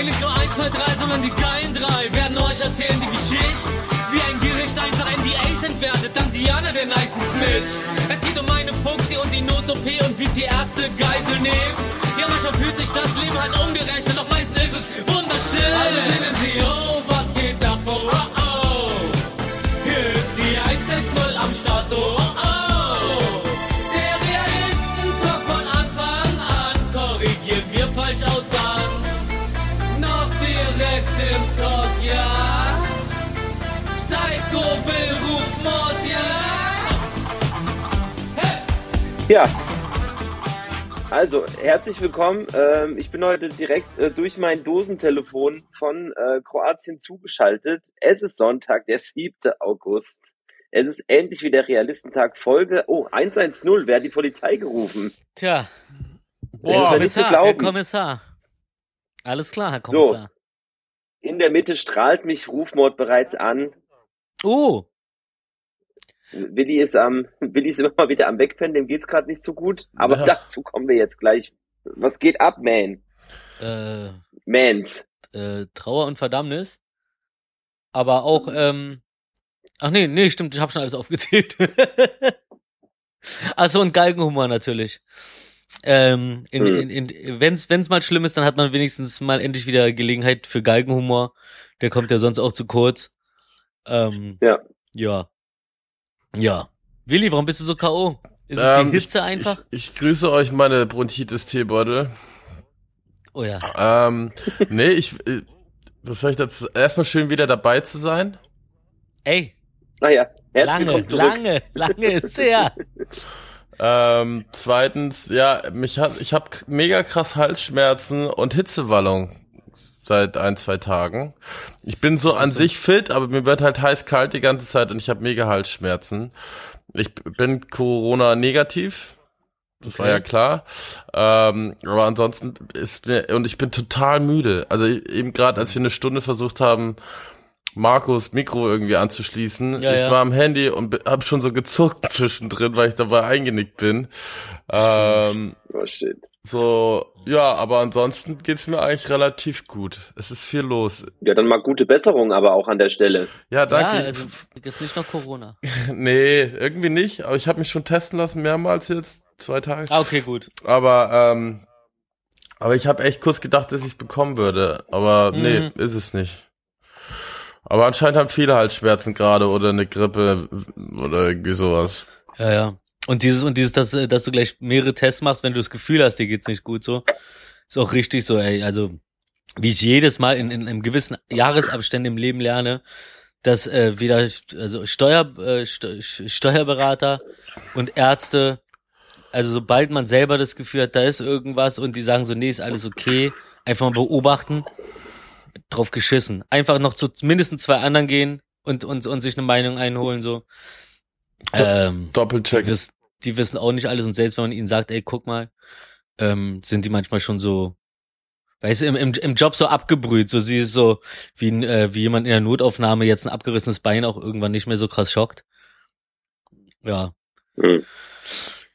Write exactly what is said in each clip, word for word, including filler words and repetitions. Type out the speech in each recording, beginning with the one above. Ey, nicht nur eins, zwei, drei, sondern die geilen drei werden euch erzählen die Geschichte, wie ein Gericht einfach N D As entwertet, dann Diana, der nicen Snitch. Es geht um meine Fuchsi und die Not-O P und wie die Ärzte Geisel nehmen. Ja, manchmal fühlt sich das Leben halt ungerecht, doch meistens ist es wunderschön. Also singen sie, oh, was geht ab, oh, oh, oh. Hier ist die hundertsechzig am Start, oh, oh, oh. Im Talk, ja. Psaiko will Rufmord, ja. Hey. Ja. Also, herzlich willkommen. Ähm, ich bin heute direkt äh, durch mein Dosentelefon von äh, Kroatien zugeschaltet. Es ist Sonntag, der siebten August. Es ist endlich wieder Realistentag Folge. Oh, hundertzehn, wer hat die Polizei gerufen? Tja. Boah, Kommissar, der Kommissar. Alles klar, Herr Kommissar. So. In der Mitte strahlt mich Rufmord bereits an. Oh! Willy ist am, Willy ist immer mal wieder am Wegpennen, dem geht's gerade nicht so gut. Aber ja, dazu kommen wir jetzt gleich. Was geht ab, Man? Äh, Mans. Äh, Trauer und Verdammnis. Aber auch, ähm, ach nee, nee, stimmt, ich hab schon alles aufgezählt. Achso, und Galgenhumor natürlich. Ähm, in, in, in, in, wenn's, wenn's mal schlimm ist, dann hat man wenigstens mal endlich wieder Gelegenheit für Galgenhumor. Der kommt ja sonst auch zu kurz. Ähm, ja. Ja. Ja. Willy, warum bist du so K O? Ist ähm, es die Hitze ich, einfach? Ich, ich grüße euch, meine Bronchitis-Teebeutel. Oh ja. Ähm, nee, ich, was soll ich dazu? Erstmal schön wieder dabei zu sein. Ey. Naja. Lange, lange, lange ist her. Ähm, zweitens, ja, mich hat, ich habe mega krass Halsschmerzen und Hitzewallung seit ein, zwei Tagen. Ich bin so an sich fit, aber mir wird halt heiß kalt die ganze Zeit und ich habe mega Halsschmerzen. Ich bin Corona-negativ, das okay. war ja klar. Ähm, aber ansonsten ist mir, und ich bin total müde. Also eben gerade, als wir eine Stunde versucht haben, Markus Mikro irgendwie anzuschließen. Ja, ich ja. war am Handy und hab schon so gezuckt zwischendrin, weil ich dabei eingenickt bin. Ähm, oh shit. So, ja, aber ansonsten geht's mir eigentlich relativ gut. Es ist viel los. Ja, dann mal gute Besserung aber auch an der Stelle. Ja, danke. Ja, also jetzt nicht noch Corona. Nee, irgendwie nicht. Aber ich habe mich schon testen lassen, mehrmals jetzt, zwei Tage. Ah, okay, gut. Aber, ähm, aber ich habe echt kurz gedacht, dass ich es bekommen würde. Aber mhm. nee, ist es nicht. Aber anscheinend haben viele halt Schmerzen gerade oder eine Grippe oder irgendwie sowas. Ja, ja. Und dieses, und dieses, dass, dass du gleich mehrere Tests machst, wenn du das Gefühl hast, dir geht's nicht gut so, ist auch richtig so, ey. Also, wie ich jedes Mal in, in einem gewissen Jahresabstand im Leben lerne, dass äh, wieder also Steuer, äh, Steuerberater und Ärzte, also sobald man selber das Gefühl hat, da ist irgendwas und die sagen so, nee, ist alles okay, einfach mal beobachten. Drauf geschissen. Einfach noch zu mindestens zwei anderen gehen und, und, und sich eine Meinung einholen, so. Do- ähm, Doppelcheck. Die, die wissen auch nicht alles und selbst wenn man ihnen sagt, ey, guck mal, ähm, sind die manchmal schon so, weißt du, im, im, im Job so abgebrüht, so sie ist so, wie, äh, wie jemand in der Notaufnahme jetzt ein abgerissenes Bein auch irgendwann nicht mehr so krass schockt. Ja. Mhm.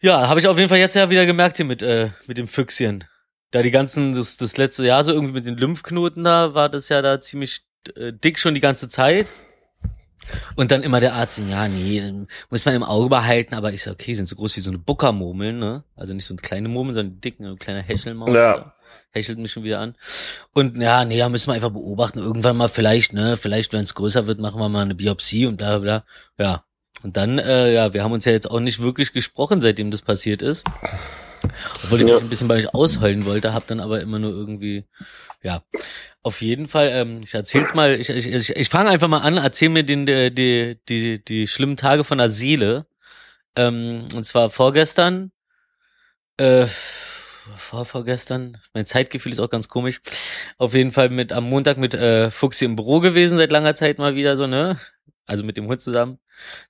Ja, habe ich auf jeden Fall jetzt ja wieder gemerkt hier mit, äh, mit dem Füchschen. Da die ganzen, das, das letzte Jahr so irgendwie mit den Lymphknoten da, war das ja da ziemlich äh, dick schon die ganze Zeit. Und dann immer der Arzt, ja, nee, muss man im Auge behalten, aber ich so, okay, sind so groß wie so eine Buckermurmel, ne? Also nicht so eine kleine Murmel, sondern dick, ein kleiner Häschelmaus. Ja. Häschelt mich schon wieder an. Und ja, nee, ja, müssen wir einfach beobachten, irgendwann mal vielleicht, ne, vielleicht, wenn es größer wird, machen wir mal eine Biopsie und bla, bla, bla. Ja. Und dann, äh, ja, wir haben uns ja jetzt auch nicht wirklich gesprochen, seitdem das passiert ist. Obwohl ich mich ein bisschen bei euch ausheulen wollte, hab dann aber immer nur irgendwie, ja, auf jeden Fall, ähm, ich erzähl's mal, ich, ich, ich, ich fange einfach mal an, erzähl mir den, die, die, die, die schlimmen Tage von der Seele, ähm, und zwar vorgestern, äh, vor, vorgestern, mein Zeitgefühl ist auch ganz komisch, auf jeden Fall mit, am Montag mit, äh, Fuchsi im Büro gewesen, seit langer Zeit mal wieder so, ne? Also mit dem Hund zusammen,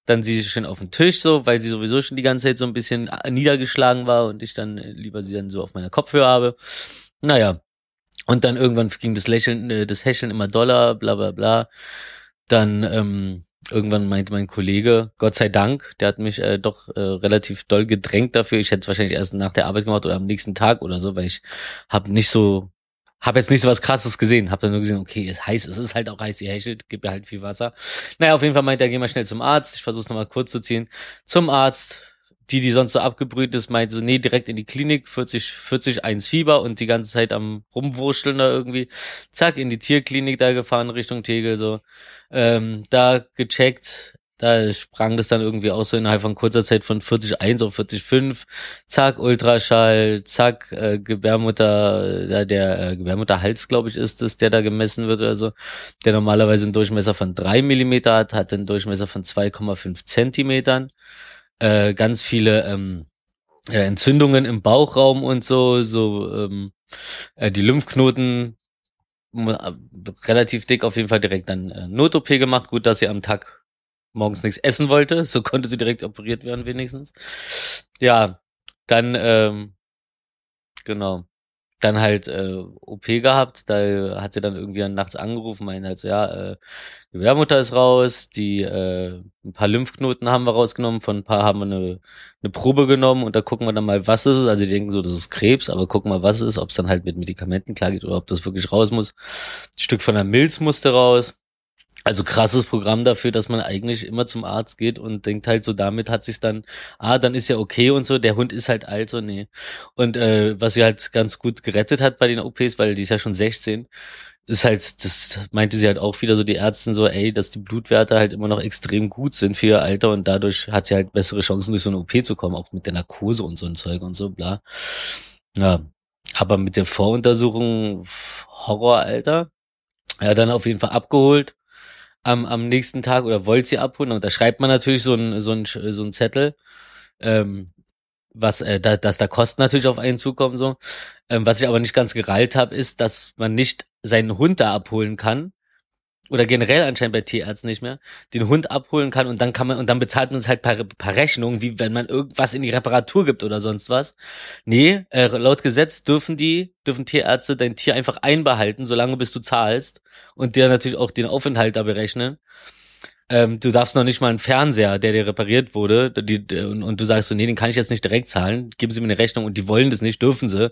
dann sie schön auf den Tisch so, weil sie sowieso schon die ganze Zeit so ein bisschen niedergeschlagen war und ich dann lieber sie dann so auf meiner Kopfhörer habe. Naja, und dann irgendwann ging das Lächeln, das Häscheln immer doller, bla bla bla. Dann ähm, irgendwann meinte mein Kollege, Gott sei Dank, der hat mich äh, doch äh, relativ doll gedrängt dafür. Ich hätte es wahrscheinlich erst nach der Arbeit gemacht oder am nächsten Tag oder so, weil ich habe nicht so... Habe jetzt nicht so was Krasses gesehen. Habe dann nur gesehen, okay, es ist heiß. Es ist halt auch heiß. Ihr hechelt, gibt mir halt viel Wasser. Naja, auf jeden Fall meint er, geh mal schnell zum Arzt. Ich versuche es nochmal kurz zu ziehen. Zum Arzt. Die, die sonst so abgebrüht ist, meint so, nee, direkt in die Klinik. vierzig, vierzig, eins Fieber und die ganze Zeit am Rumwurschteln da irgendwie. Zack, in die Tierklinik da gefahren, Richtung Tegel, so. Ähm, da gecheckt. Da sprang das dann irgendwie auch so innerhalb von kurzer Zeit von vierzig Komma eins auf vierzig Komma fünf. Zack, Ultraschall, zack, äh, Gebärmutter, ja, der äh, Gebärmutterhals, glaube ich, ist es, der da gemessen wird oder so. Der normalerweise einen Durchmesser von drei Millimeter hat, hat einen Durchmesser von zwei Komma fünf Zentimetern. Äh, ganz viele ähm, äh, Entzündungen im Bauchraum und so, so ähm, äh, die Lymphknoten, äh, relativ dick, auf jeden Fall direkt dann äh, Not-O P gemacht. Gut, dass sie am Tag morgens nichts essen wollte, so konnte sie direkt operiert werden wenigstens. Ja, dann, ähm, genau, dann halt äh, O P gehabt, da hat sie dann irgendwie nachts angerufen, meinte halt so, ja, äh, Gebärmutter ist raus, die, äh, ein paar Lymphknoten haben wir rausgenommen, von ein paar haben wir eine, eine Probe genommen und da gucken wir dann mal, was es ist. Also die denken so, das ist Krebs, aber gucken mal, was es ist, ob es dann halt mit Medikamenten klar geht oder ob das wirklich raus muss. Ein Stück von der Milz musste raus. Also krasses Programm dafür, dass man eigentlich immer zum Arzt geht und denkt halt so, damit hat sich's dann, ah, dann ist ja okay und so, der Hund ist halt alt, so, nee. Und äh, was sie halt ganz gut gerettet hat bei den O Ps, weil die ist ja schon sechzehn, ist halt, das meinte sie halt auch wieder so, die Ärztin so, ey, dass die Blutwerte halt immer noch extrem gut sind für ihr Alter und dadurch hat sie halt bessere Chancen, durch so eine O P zu kommen, auch mit der Narkose und so ein Zeug und so, bla. Ja, aber mit der Voruntersuchung, Horror, Alter. Ja, dann auf jeden Fall abgeholt. Am, am nächsten Tag oder wollt sie abholen und da schreibt man natürlich so einen so einen, so einen Zettel, ähm, was äh, da, dass da Kosten natürlich auf einen zukommen so. Ähm, was ich aber nicht ganz gerallt habe, ist, dass man nicht seinen Hund da abholen kann oder generell anscheinend bei Tierärzten nicht mehr den Hund abholen kann und dann kann man und dann bezahlt man es halt per, per Rechnung, wie wenn man irgendwas in die Reparatur gibt oder sonst was. Nee, äh, laut Gesetz dürfen die dürfen Tierärzte dein Tier einfach einbehalten, solange bis du zahlst und dir natürlich auch den Aufenthalt da berechnen. Ähm, du darfst noch nicht mal einen Fernseher, der dir repariert wurde, die, und, und du sagst so, nee, den kann ich jetzt nicht direkt zahlen, geben sie mir eine Rechnung und die wollen das nicht, dürfen sie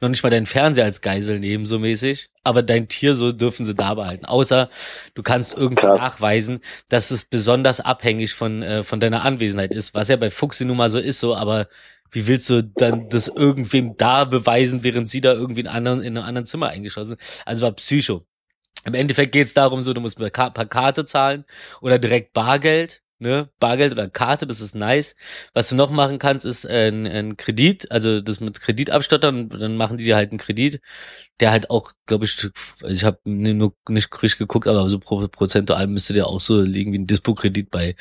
noch nicht mal deinen Fernseher als Geisel nehmen, so mäßig, aber dein Tier so dürfen sie da behalten, außer du kannst irgendwie Klar. nachweisen, dass es besonders abhängig von äh, von deiner Anwesenheit ist, was ja bei Fuchsi nun mal so ist, so, aber wie willst du dann das irgendwem da beweisen, während sie da irgendwie in, anderen, in einem anderen Zimmer eingeschlossen sind? Also war Psycho. Im Endeffekt geht's darum, so, du musst ein paar Karte zahlen oder direkt Bargeld, ne? Bargeld oder Karte, das ist nice. Was du noch machen kannst, ist äh, ein, ein Kredit, also das mit Kredit abstottern, dann machen die dir halt einen Kredit, der halt auch, glaube ich, ich habe nur nicht richtig geguckt, aber so pro, prozentual müsste der auch so liegen wie ein Dispo-Kredit bei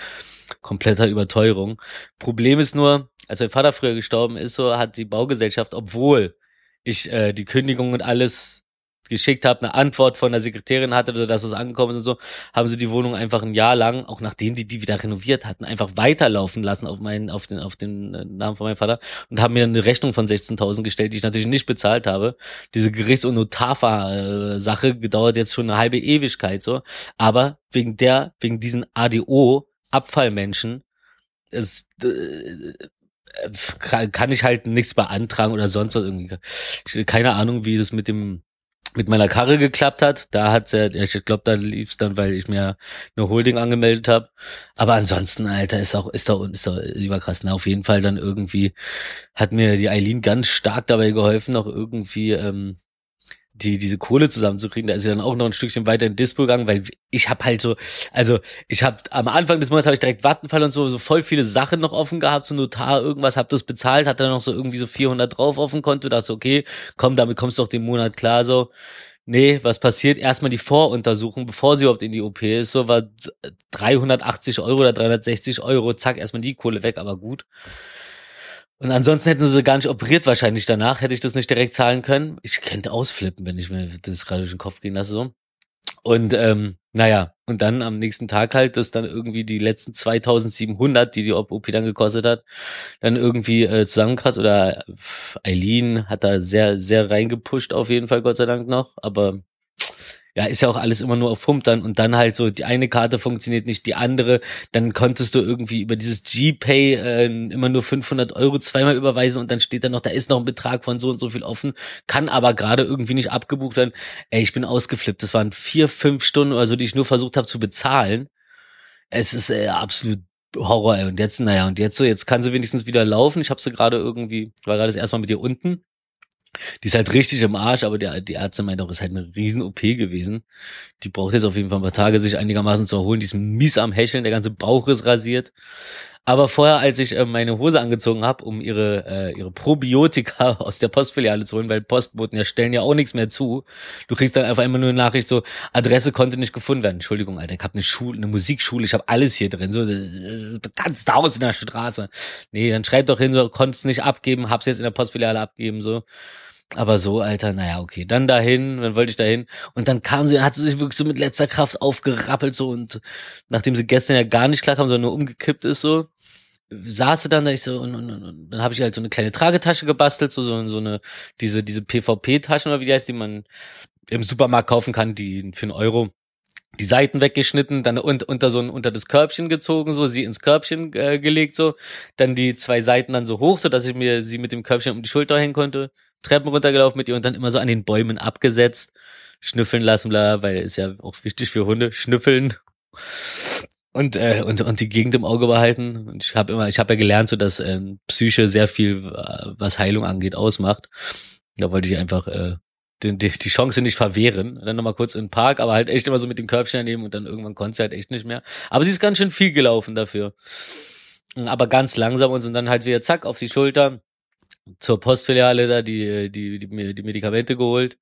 kompletter Überteuerung. Problem ist nur, als mein Vater früher gestorben ist, so hat die Baugesellschaft, obwohl ich äh, die Kündigung und alles geschickt habe, eine Antwort von der Sekretärin hatte, so dass es angekommen ist und so, haben sie die Wohnung einfach ein Jahr lang, auch nachdem die die wieder renoviert hatten, einfach weiterlaufen lassen auf meinen, auf den, auf den Namen von meinem Vater und haben mir eine Rechnung von sechzehntausend gestellt, die ich natürlich nicht bezahlt habe. Diese Gerichts- und Notarsache gedauert jetzt schon eine halbe Ewigkeit so, aber wegen der, wegen diesen A D O Abfallmenschen ist äh, kann ich halt nichts beantragen oder sonst was irgendwie. Keine Ahnung, wie das mit dem mit meiner Karre geklappt hat, da hat's ja, ich glaube, da lief's dann, weil ich mir eine Holding angemeldet habe. Aber ansonsten, Alter, ist auch, ist da ist da überkrass. Na, auf jeden Fall dann irgendwie hat mir die Aileen ganz stark dabei geholfen, noch irgendwie ähm, die diese Kohle zusammenzukriegen. Da ist sie dann auch noch ein Stückchen weiter in Dispo gegangen, weil ich habe halt so, also ich habe am Anfang des Monats habe ich direkt Wattenfall und so so voll viele Sachen noch offen gehabt, so Notar irgendwas, hab das bezahlt, hat dann noch so irgendwie so vierhundert drauf auf dem Konto, dachte so, okay, komm, damit kommst du doch den Monat klar so. Nee, was passiert? Erstmal die Voruntersuchung, bevor sie überhaupt in die O P ist, so war dreihundertachtzig Euro oder dreihundertsechzig Euro, zack, erstmal die Kohle weg, aber gut. Und ansonsten hätten sie gar nicht operiert wahrscheinlich danach, hätte ich das nicht direkt zahlen können. Ich könnte ausflippen, wenn ich mir das gerade durch den Kopf gehen lasse, so. Und ähm, naja, und dann am nächsten Tag halt, dass dann irgendwie die letzten zweitausendsiebenhundert, die die O P dann gekostet hat, dann irgendwie äh, zusammenkratzt. Oder Aileen hat da sehr, sehr reingepusht auf jeden Fall, Gott sei Dank noch. Aber ja, ist ja auch alles immer nur auf Pump dann und dann halt so, die eine Karte funktioniert nicht, die andere, dann konntest du irgendwie über dieses G-Pay äh, immer nur fünfhundert Euro zweimal überweisen und dann steht da noch, da ist noch ein Betrag von so und so viel offen, kann aber gerade irgendwie nicht abgebucht werden. Ey, ich bin ausgeflippt, das waren vier, fünf Stunden oder so, die ich nur versucht habe zu bezahlen. Es ist äh, absolut Horror, ey. Und jetzt, naja, und jetzt so, jetzt kann sie wenigstens wieder laufen. Ich habe sie gerade irgendwie, war gerade das erste Mal mit ihr unten. Die ist halt richtig im Arsch, aber die, die Ärzte meint auch, ist halt eine riesen O P gewesen. Die braucht jetzt auf jeden Fall ein paar Tage, sich einigermaßen zu erholen. Die ist mies am Hecheln, der ganze Bauch ist rasiert. Aber vorher, als ich äh, meine Hose angezogen habe, um ihre äh, ihre Probiotika aus der Postfiliale zu holen, weil Postboten ja stellen ja auch nichts mehr zu. Du kriegst dann einfach immer nur eine Nachricht so, Adresse konnte nicht gefunden werden. Entschuldigung, Alter, ich habe eine Schule, eine Musikschule, ich habe alles hier drin, so das ganze Haus in der Straße. Nee, dann schreib doch hin, so, konnt's nicht abgeben, hab's jetzt in der Postfiliale abgeben, so. Aber so, Alter, naja, okay, dann dahin, dann wollte ich dahin und dann kam sie, dann hat sie sich wirklich so mit letzter Kraft aufgerappelt so und nachdem sie gestern ja gar nicht klarkam, sondern nur umgekippt ist so, saß sie dann da ich so und, und, und dann habe ich halt so eine kleine Tragetasche gebastelt, so so, so eine, diese diese P V P-Taschen oder wie die heißt, die man im Supermarkt kaufen kann, die für einen Euro. Die Seiten weggeschnitten, dann und, unter so ein, unter das Körbchen gezogen, so, sie ins Körbchen äh, gelegt, so, dann die zwei Seiten dann so hoch, so dass ich mir sie mit dem Körbchen um die Schulter hängen konnte, Treppen runtergelaufen mit ihr und dann immer so an den Bäumen abgesetzt, schnüffeln lassen, bla, weil ist ja auch wichtig für Hunde, schnüffeln und äh, und und die Gegend im Auge behalten. Und ich habe immer, ich habe ja gelernt, so dass äh, Psyche sehr viel, was Heilung angeht, ausmacht. Da wollte ich einfach äh, Die, die, die Chance nicht verwehren. Dann nochmal kurz in den Park, aber halt echt immer so mit dem Körbchen daneben und dann irgendwann konnte sie halt echt nicht mehr. Aber sie ist ganz schön viel gelaufen dafür. Aber ganz langsam und, so, und dann halt wieder zack auf die Schulter zur Postfiliale da die, die, die, die Medikamente geholt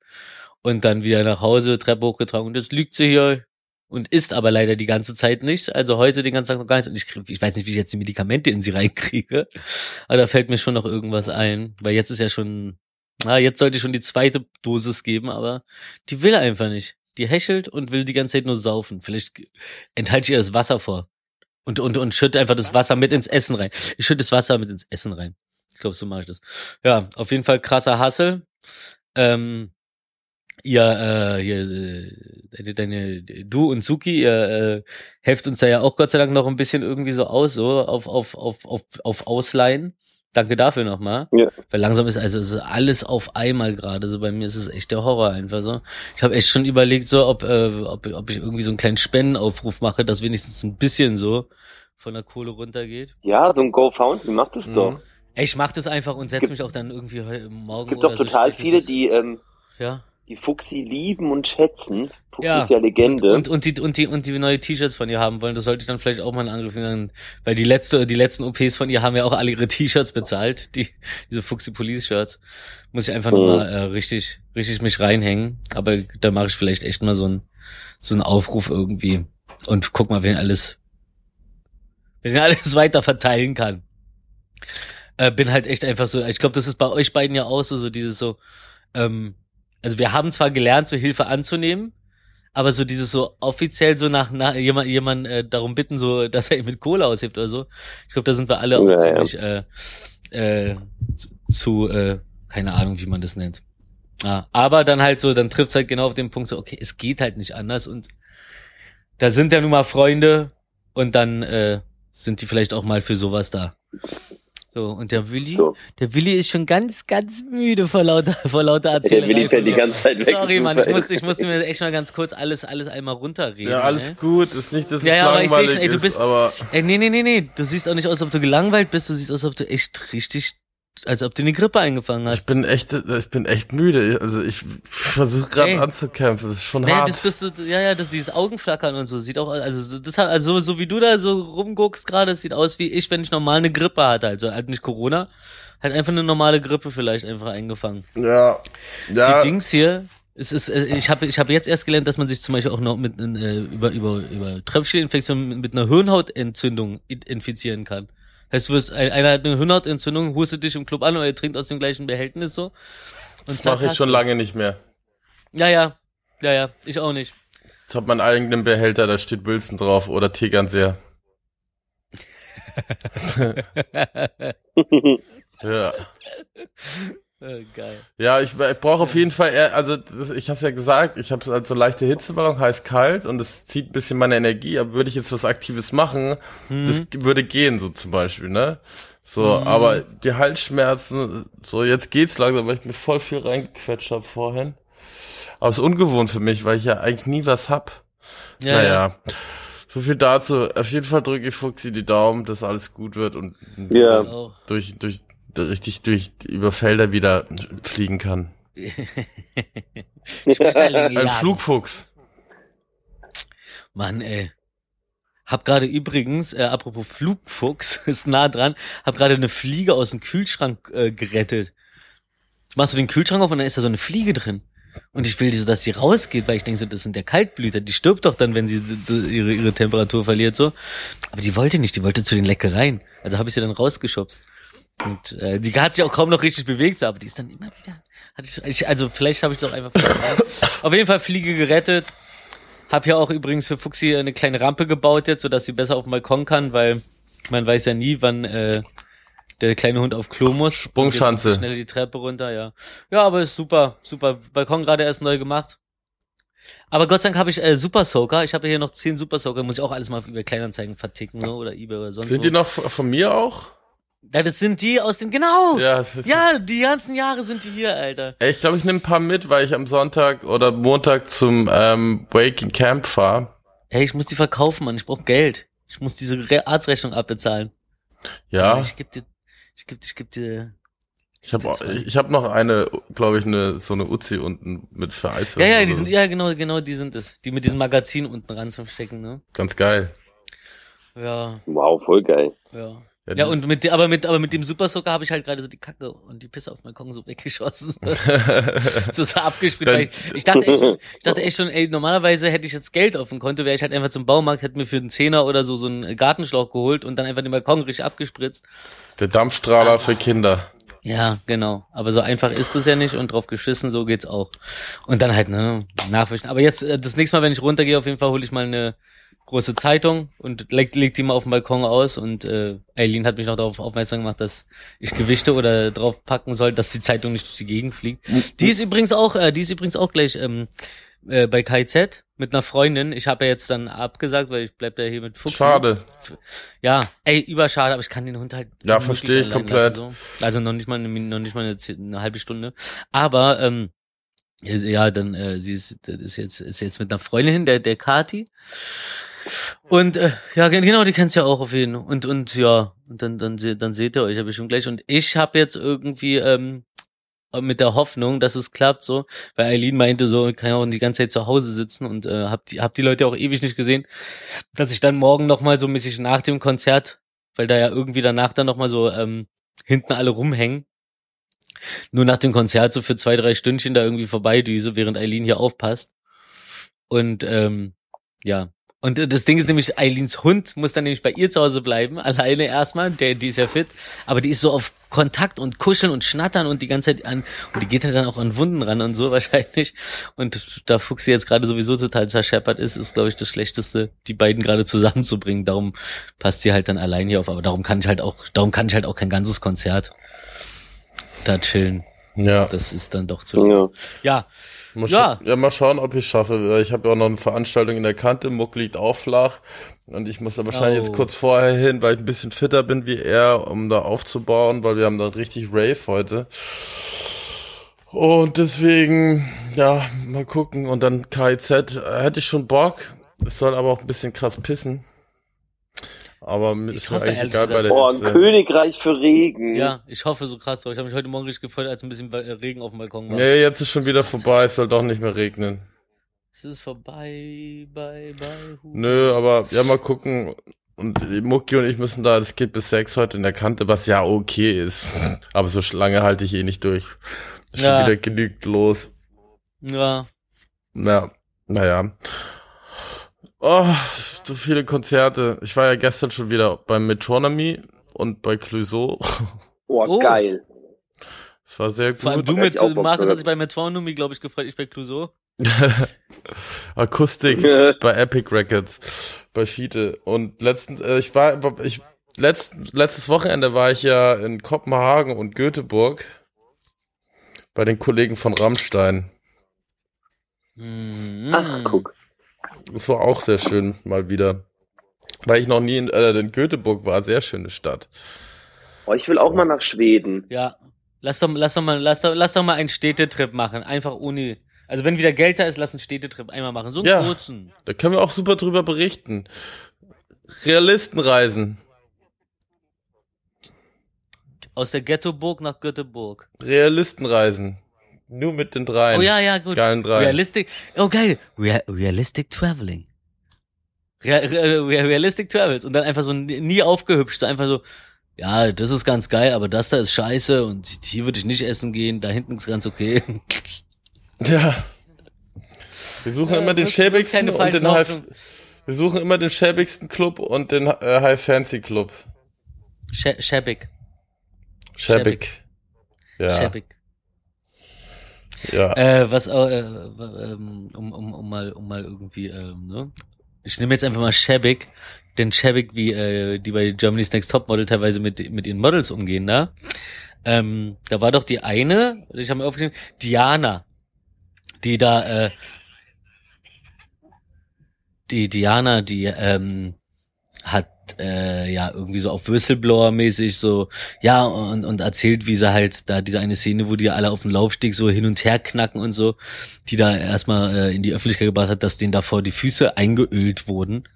und dann wieder nach Hause, Treppe hochgetragen und jetzt liegt sie hier und isst aber leider die ganze Zeit nicht. Also heute den ganzen Tag noch gar nichts und ich, krieg, ich weiß nicht, wie ich jetzt die Medikamente in sie reinkriege. Aber da fällt mir schon noch irgendwas ein, weil jetzt ist ja schon Na, jetzt sollte ich schon die zweite Dosis geben, aber die will einfach nicht. Die hechelt und will die ganze Zeit nur saufen. Vielleicht enthalte ich ihr das Wasser vor. Und, und, und schütte einfach das Wasser mit ins Essen rein. Ich schütte das Wasser mit ins Essen rein. Ich glaube, so mache ich das. Ja, auf jeden Fall krasser Hassel. Ähm, ihr, äh, ihr, deine, du und Suki, ihr, äh, helft uns da ja auch Gott sei Dank noch ein bisschen irgendwie so aus, so, auf, auf, auf, auf, auf Ausleihen. Danke dafür nochmal. Ja. Weil langsam ist also ist alles auf einmal gerade. So bei mir ist es echt der Horror einfach so. Ich habe echt schon überlegt, so ob, äh, ob ob ich irgendwie so einen kleinen Spendenaufruf mache, dass wenigstens ein bisschen so von der Kohle runtergeht. Ja, so ein GoFundMe macht es mhm. doch. Ey, ich mach das einfach und setze mich auch dann irgendwie morgen. Es gibt doch total so viele, die ähm, ja? die Fuchsi lieben und schätzen. Fuchsi ja. ist ja Legende. Und, und, und die und die und die neue T-Shirts von ihr haben wollen, das sollte ich dann vielleicht auch mal in Angriff nehmen, weil die letzte die letzten O Ps von ihr haben ja auch alle ihre T-Shirts bezahlt, die diese Fuchsi Police Shirts. Muss ich einfach mhm. nochmal äh, richtig richtig mich reinhängen, aber da mache ich vielleicht echt mal so ein so einen Aufruf irgendwie und guck mal, wen alles wen alles weiter verteilen kann. Äh, bin halt echt einfach so, ich glaube, das ist bei euch beiden ja auch so so dieses so ähm, also wir haben zwar gelernt, so Hilfe anzunehmen, aber so dieses so offiziell so nach, nach jemand jemand äh, darum bitten, so dass er ihn mit Kohle aushebt oder so. Ich glaube, da sind wir alle auch ja, ziemlich ja. Äh, äh, zu äh, keine Ahnung, wie man das nennt. Ja, aber dann halt so, dann trifft's halt genau auf den Punkt so, okay, es geht halt nicht anders und da sind ja nun mal Freunde und dann äh, sind die vielleicht auch mal für sowas da. So, und der Willy, so. der Willy ist schon ganz, ganz müde vor lauter, vor lauter Erzählung. Der Willy fällt die ganze Zeit weg. Sorry, Mann, ich musste, ich musste mir echt mal ganz kurz alles, alles einmal runterreden. Ja, alles ey. gut, ist nicht, dass ja, es ja, langweilig aber ich seh schon, ey, du bist, ist, aber... Ey, nee, nee, nee, nee, du siehst auch nicht aus, als ob du gelangweilt bist, du siehst aus, als ob du echt richtig, als ob du eine Grippe eingefangen hast. Ich bin echt, ich bin echt müde, also ich versuche gerade anzukämpfen, das ist schon naja, hart. Das, das, ja, ja, das, dieses Augenflackern und so, sieht auch, also, das hat, also, so wie du da so rumguckst gerade, das sieht aus wie ich, wenn ich normal eine Grippe hatte, also halt nicht Corona, halt einfach eine normale Grippe vielleicht einfach eingefangen. Ja, ja. Die Dings hier, es ist, ich habe, ich habe jetzt erst gelernt, dass man sich zum Beispiel auch noch mit, äh, über, über, über Tröpfcheninfektion mit einer Hirnhautentzündung infizieren kann. Heißt, du wirst, einer hat eine Hirnhautentzündung, hustet dich im Club an oder ihr trinkt aus dem gleichen Behältnis so. Und das mache ich schon lange nicht mehr. Ja, ja. Ja, ja. Ich auch nicht. Ich habe meinen eigenen Behälter, da steht Wilson drauf oder Tegernseher. Ja. Geil. Ja, ich, ich brauche auf jeden Fall, eher, also das, ich habe es ja gesagt, ich habe so also leichte Hitzeballon, heiß kalt und das zieht ein bisschen meine Energie, aber würde ich jetzt was Aktives machen, mhm. das würde gehen so zum Beispiel, ne? So, mhm. aber die Halsschmerzen, so jetzt geht's langsam, weil ich mir voll viel reingequetscht habe vorhin. Aber es ist ungewohnt für mich, weil ich ja eigentlich nie was hab. Ja, naja, ja. So viel dazu. Auf jeden Fall drücke ich Fuchsi die Daumen, dass alles gut wird und ja. durch durch richtig durch über Felder wieder fliegen kann. Ein Flugfuchs. Mann, ey. Hab gerade übrigens, äh, apropos Flugfuchs, ist nah dran, hab gerade eine Fliege aus dem Kühlschrank äh, gerettet. Machst du den Kühlschrank auf und dann ist da so eine Fliege drin. Und ich will so, dass sie rausgeht, weil ich denke so, das sind ja Kaltblüter, die stirbt doch dann, wenn sie ihre, ihre Temperatur verliert, so. Aber die wollte nicht, die wollte zu den Leckereien. Also habe ich sie dann rausgeschubst. Und äh, die hat sich auch kaum noch richtig bewegt, so, aber die ist dann immer wieder... Hatte ich, ich, also vielleicht habe ich doch einfach... Auf jeden Fall Fliege gerettet. Hab ja auch übrigens für Fuchsi eine kleine Rampe gebaut jetzt, sodass sie besser auf dem Balkon kann, weil man weiß ja nie, wann... Äh, der kleine Hund auf Klo muss. Sprungschanze. Schnell die Treppe runter, ja. Ja, aber ist super, super. Balkon gerade erst neu gemacht. Aber Gott sei Dank habe ich äh, Super Soaker. Ich habe ja hier noch zehn Super Soaker. Muss ich auch alles mal über Kleinanzeigen verticken, ne? Oder eBay oder sonst Sind wo. Die noch von mir auch? Ja, das sind die aus dem, genau. Ja, ja, die ganzen Jahre sind die hier, Alter. Ich glaube, ich nehme ein paar mit, weil ich am Sonntag oder Montag zum ähm, Waking Camp fahre. Hey, ich muss die verkaufen, Mann. Ich brauche Geld. Ich muss diese Re- Arztrechnung abbezahlen. Ja. ja ich geb dir Ich geb, ich geb dir. Ich hab, ich hab noch eine, glaube ich, eine so eine Uzi unten mit für Eiswürfel. Ja, ja, die sind, ja genau, genau, die sind es, die mit diesem Magazin unten ran zum Stecken, ne? Ganz geil. Ja. Wow, voll geil. Ja. Ja, ja und mit, aber mit, aber mit dem Super Soaker habe ich halt gerade so die Kacke und die Pisse auf meinen Balkon so weggeschossen, so, so, so abgespielt. Weil ich, ich dachte echt, ich dachte echt schon, ey, normalerweise hätte ich jetzt Geld auf dem Konto, wäre ich halt einfach zum Baumarkt, hätte mir für einen Zehner oder so so einen Gartenschlauch geholt und dann einfach den Balkon richtig abgespritzt. Der Dampfstrahler aber, für Kinder. Ja, genau. Aber so einfach ist es ja nicht und drauf geschissen, so geht's auch. Und dann halt, ne, nachwischen. Aber jetzt, das nächste Mal, wenn ich runtergehe, auf jeden Fall hole ich mal eine große Zeitung und legt leg die mal auf dem Balkon aus und äh, Aileen hat mich noch darauf aufmerksam gemacht, dass ich Gewichte oder drauf packen soll, dass die Zeitung nicht durch die Gegend fliegt. Die ist übrigens auch, äh, die ist übrigens auch gleich ähm, äh, bei K I Z mit einer Freundin. Ich habe ja jetzt dann abgesagt, weil ich bleib da hier mit Fuchs. Schade. Ja, ey, überschade, aber ich kann den Hund halt. Ja, verstehe ich komplett. Lassen, so. Also noch nicht mal eine, noch nicht mal eine, eine halbe Stunde. Aber ähm, ja, dann äh, sie ist, ist jetzt ist jetzt mit einer Freundin, der der Kati. Und äh, ja, genau, die kennst ja auch auf jeden Fall. Und und ja, und dann dann dann seht ihr euch ja bestimmt gleich. Und ich habe jetzt irgendwie ähm, mit der Hoffnung, dass es klappt, so, weil Aileen meinte so, ich kann ja auch die ganze Zeit zu Hause sitzen und äh, hab die hab die Leute auch ewig nicht gesehen, dass ich dann morgen nochmal so mäßig nach dem Konzert, weil da ja irgendwie danach dann nochmal so ähm, hinten alle rumhängen, nur nach dem Konzert so für zwei drei Stündchen da irgendwie vorbeidüse, während Aileen hier aufpasst. Und ähm, ja. Und das Ding ist nämlich, Eileens Hund muss dann nämlich bei ihr zu Hause bleiben, alleine erstmal, der, die ist ja fit, aber die ist so auf Kontakt und Kuscheln und Schnattern und die ganze Zeit an, und die geht halt dann auch an Wunden ran und so wahrscheinlich. Und da Fuchsi jetzt gerade sowieso total zerscheppert ist, ist glaube ich das Schlechteste, die beiden gerade zusammenzubringen. Darum passt sie halt dann allein hier auf, aber darum kann ich halt auch, darum kann ich halt auch kein ganzes Konzert da chillen. Ja. Das ist dann doch zu. Ja. Ja. Mal, ja. Sch- ja, mal schauen, ob ich es schaffe. Ich habe ja auch noch eine Veranstaltung in der Kante. Muck liegt auch flach. Und ich muss da wahrscheinlich oh. jetzt kurz vorher hin, weil ich ein bisschen fitter bin wie er, um da aufzubauen, weil wir haben da richtig Rave heute. Und deswegen, ja, mal gucken. Und dann K I Z, äh, hätte ich schon Bock. Es soll aber auch ein bisschen krass pissen. Aber mir ist eigentlich egal bei der Boah, ein Königreich für Regen. Ja, ich hoffe so krass drauf. Ich habe mich heute Morgen richtig gefreut, als ein bisschen Regen auf dem Balkon war. Nee, jetzt ist schon wieder vorbei. Es soll doch nicht mehr regnen. Es ist vorbei, bye, bye. Hu. Nö, aber ja, mal gucken. Und Mucki und ich müssen da, das geht bis sechs heute in der Kante, was ja okay ist. Aber so lange halte ich eh nicht durch. Ist ja. schon wieder genügend los. Ja. Na, naja. Oh, so viele Konzerte. Ich war ja gestern schon wieder beim Metronomy und bei Clueso. Oh, oh, geil. Das war sehr gut. Vor allem du mit Markus hat sich bei Metronomy, glaube ich, gefreut, ich bei Clueso. Akustik bei Epic Records, bei Fiete. Und letztens, äh, ich war, ich, letzt, letztes Wochenende war ich ja in Kopenhagen und Göteborg. Bei den Kollegen von Rammstein. Ach, guck. Das war auch sehr schön, mal wieder. Weil ich noch nie in, äh, in Göteborg war, sehr schöne Stadt. Oh, ich will auch mal nach Schweden. Ja, lass doch, lass doch, mal, lass doch, lass doch mal einen Städtetrip machen, einfach ohne... Also wenn wieder Geld da ist, lass einen Städtetrip einmal machen, so einen ja, kurzen. Da können wir auch super drüber berichten. Realistenreisen. Aus der Ghettoburg nach Göteborg. Realistenreisen. Nur mit den dreien. Oh ja, ja, gut. Geilen dreien. Realistic, oh geil. Real, realistic Traveling. Real, real, realistic Travels. Und dann einfach so nie aufgehübscht, so einfach so, ja, das ist ganz geil, aber das da ist scheiße und hier würde ich nicht essen gehen, da hinten ist ganz okay. Ja. Wir suchen äh, immer den schäbigsten und den High, wir suchen immer den schäbigsten Club und den äh, High Fancy Club. Schä- schäbig. Schäbig. Ja. Schäbig. Ja. Äh, was, äh, um, um, um mal, um mal irgendwie, ähm, ne? Ich nehme jetzt einfach mal schäbig, denn schäbig, wie, äh, die bei Germany's Next Top Model teilweise mit, mit ihren Models umgehen, da. Ähm, da war doch die eine, ich habe mir aufgeschrieben, Diana, die da, äh, die Diana, die, ähm, hat, äh, ja, irgendwie so auf Whistleblower-mäßig so, ja, und, und erzählt, wie sie halt da diese eine Szene, wo die alle auf dem Laufsteg so hin und her knacken und so, die da erstmal äh, in die Öffentlichkeit gebracht hat, dass denen davor die Füße eingeölt wurden.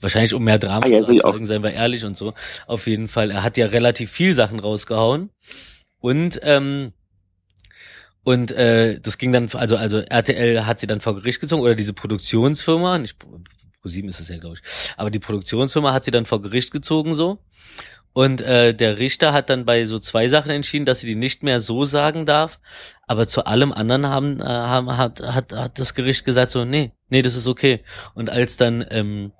Wahrscheinlich um mehr Drama ah, ja, zu erzeugen, seien wir ehrlich und so. Auf jeden Fall, er hat ja relativ viel Sachen rausgehauen. Und, ähm, und äh, das ging dann, also also R T L hat sie dann vor Gericht gezogen, oder diese Produktionsfirma, nicht ProSieben ist es ja, glaube ich. Aber die Produktionsfirma hat sie dann vor Gericht gezogen so. Und äh, der Richter hat dann bei so zwei Sachen entschieden, dass sie die nicht mehr so sagen darf. Aber zu allem anderen haben, äh, haben hat, hat hat das Gericht gesagt so, nee, nee, das ist okay. Und als dann ähm,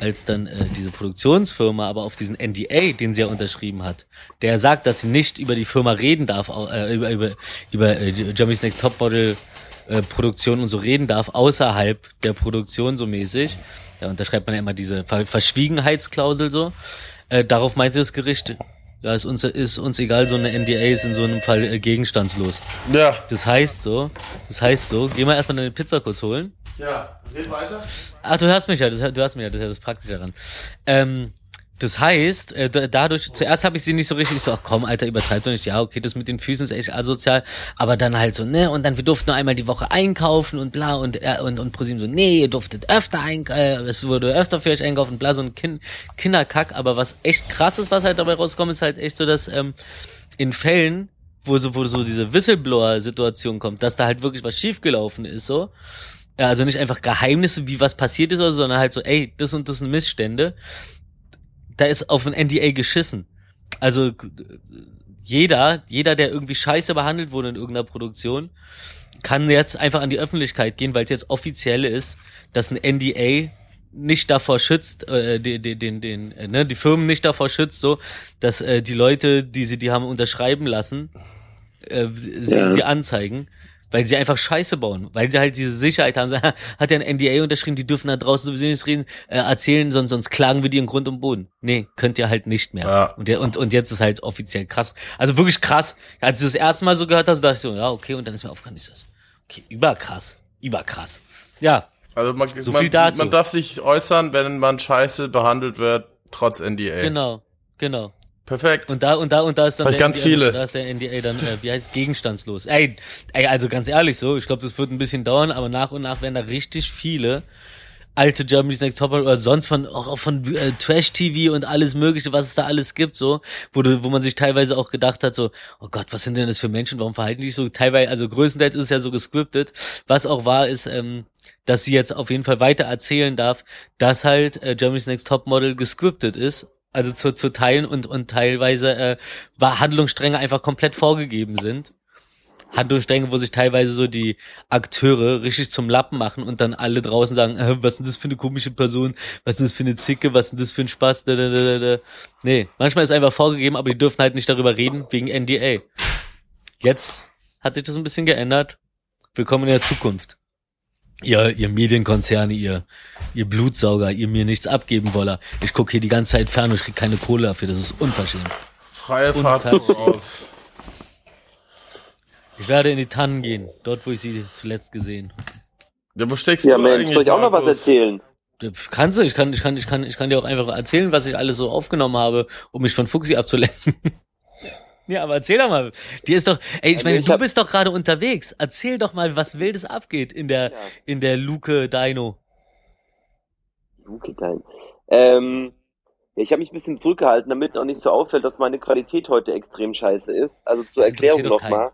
als dann äh, diese Produktionsfirma aber auf diesen N D A, den sie ja unterschrieben hat, der sagt, dass sie nicht über die Firma reden darf, äh, über über über äh, Germany's Next Topmodel äh, Produktion und so reden darf, außerhalb der Produktion so mäßig. Ja, und da schreibt man ja immer diese Verschwiegenheitsklausel so. Äh, darauf meinte das Gericht, ja, ist uns, ist uns egal, so eine N D A ist in so einem Fall äh, gegenstandslos. Ja. Das heißt so, das heißt so, geh mal erstmal deine Pizza kurz holen. Ja, red weiter. Ach, du hörst mich ja, das, du hörst mich ja, das ist ja das Praktische daran. Ähm, das heißt, äh, dadurch, zuerst habe ich sie nicht so richtig, ich so, ach komm, Alter, übertreib doch nicht, ja, okay, das mit den Füßen ist echt asozial, aber dann halt so, ne, und dann, wir durften nur einmal die Woche einkaufen und bla, und äh, und und ProSieben so, nee, ihr durftet öfter einkaufen, äh, es wurde öfter für euch einkaufen, bla, so ein kind- Kinderkack, aber was echt krass ist, was halt dabei rauskommt, ist halt echt so, dass ähm, in Fällen, wo so, wo so diese Whistleblower-Situation kommt, dass da halt wirklich was schiefgelaufen ist, so, ja, also nicht einfach Geheimnisse, wie was passiert ist, oder so, sondern halt so, ey, das und das sind Missstände, da ist auf ein N D A geschissen. Also jeder, jeder, der irgendwie scheiße behandelt wurde in irgendeiner Produktion, kann jetzt einfach an die Öffentlichkeit gehen, weil es jetzt offiziell ist, dass ein N D A nicht davor schützt, äh, den, den, den, äh, ne, die Firmen nicht davor schützt, so, dass äh, die Leute, die sie die haben unterschreiben lassen, äh, sie, ja. sie anzeigen, weil sie einfach Scheiße bauen, weil sie halt diese Sicherheit haben. Hat ja ein N D A unterschrieben, die dürfen da draußen sowieso nichts reden, äh, erzählen, sonst, sonst klagen wir die in Grund und Boden. Nee, könnt ihr halt nicht mehr. Ja. Und, der, und, und jetzt ist halt offiziell krass. Also wirklich krass. Als ich das erste Mal so gehört habe, dachte ich so, ja, okay, und dann ist mir aufgefallen, ist das okay, überkrass, überkrass. Ja, also man, so viel man, dazu. Man darf sich äußern, wenn man Scheiße behandelt wird, trotz N D A. Genau, genau. Perfekt. Und da, und da, und da ist dann der N D A, da ist der N D A dann, äh, wie heißt es, gegenstandslos. Ey, ey, also ganz ehrlich so, ich glaube, das wird ein bisschen dauern, aber nach und nach werden da richtig viele alte Germany's Next Top Model oder sonst von, auch von äh, Trash-T V und alles mögliche, was es da alles gibt, so, wo du, wo man sich teilweise auch gedacht hat, so, oh Gott, was sind denn das für Menschen, warum verhalten die sich so, teilweise, also größtenteils ist es ja so gescriptet, was auch wahr ist, ähm, dass sie jetzt auf jeden Fall weiter erzählen darf, dass halt äh, Germany's Next Top Model gescriptet ist. Also zu, zu teilen und und teilweise äh, Handlungsstränge einfach komplett vorgegeben sind. Handlungsstränge, wo sich teilweise so die Akteure richtig zum Lappen machen und dann alle draußen sagen, äh, was ist das für eine komische Person, was ist das für eine Zicke, was ist das für ein Spaß. Da, da, da, da. Nee, manchmal ist einfach vorgegeben, aber die dürfen halt nicht darüber reden, wegen N D A. Jetzt hat sich das ein bisschen geändert. Willkommen in der Zukunft. Ihr, ihr Medienkonzerne, ihr, ihr Blutsauger, ihr mir nichts abgeben woller. Ich gucke hier die ganze Zeit fern und ich krieg keine Kohle dafür. Das ist unverschämt. Freie Fahrt raus. Ich werde in die Tannen gehen, dort, wo ich sie zuletzt gesehen habe. Ja, wo steckst ja, du Mensch, eigentlich? Soll ich auch noch was erzählen? Kannst du, ich kann, ich kann, ich kann, ich kann dir auch einfach erzählen, was ich alles so aufgenommen habe, um mich von Fuchsi abzulenken. Ja, aber erzähl doch mal. Dir ist doch, ey, ich also meine, ich du bist doch gerade unterwegs. Erzähl doch mal, was Wildes abgeht in der, ja. in der Luke Dino. Luke Dino. Ähm, ich habe mich ein bisschen zurückgehalten, damit auch nicht so auffällt, dass meine Qualität heute extrem scheiße ist. Also zur das Erklärung nochmal.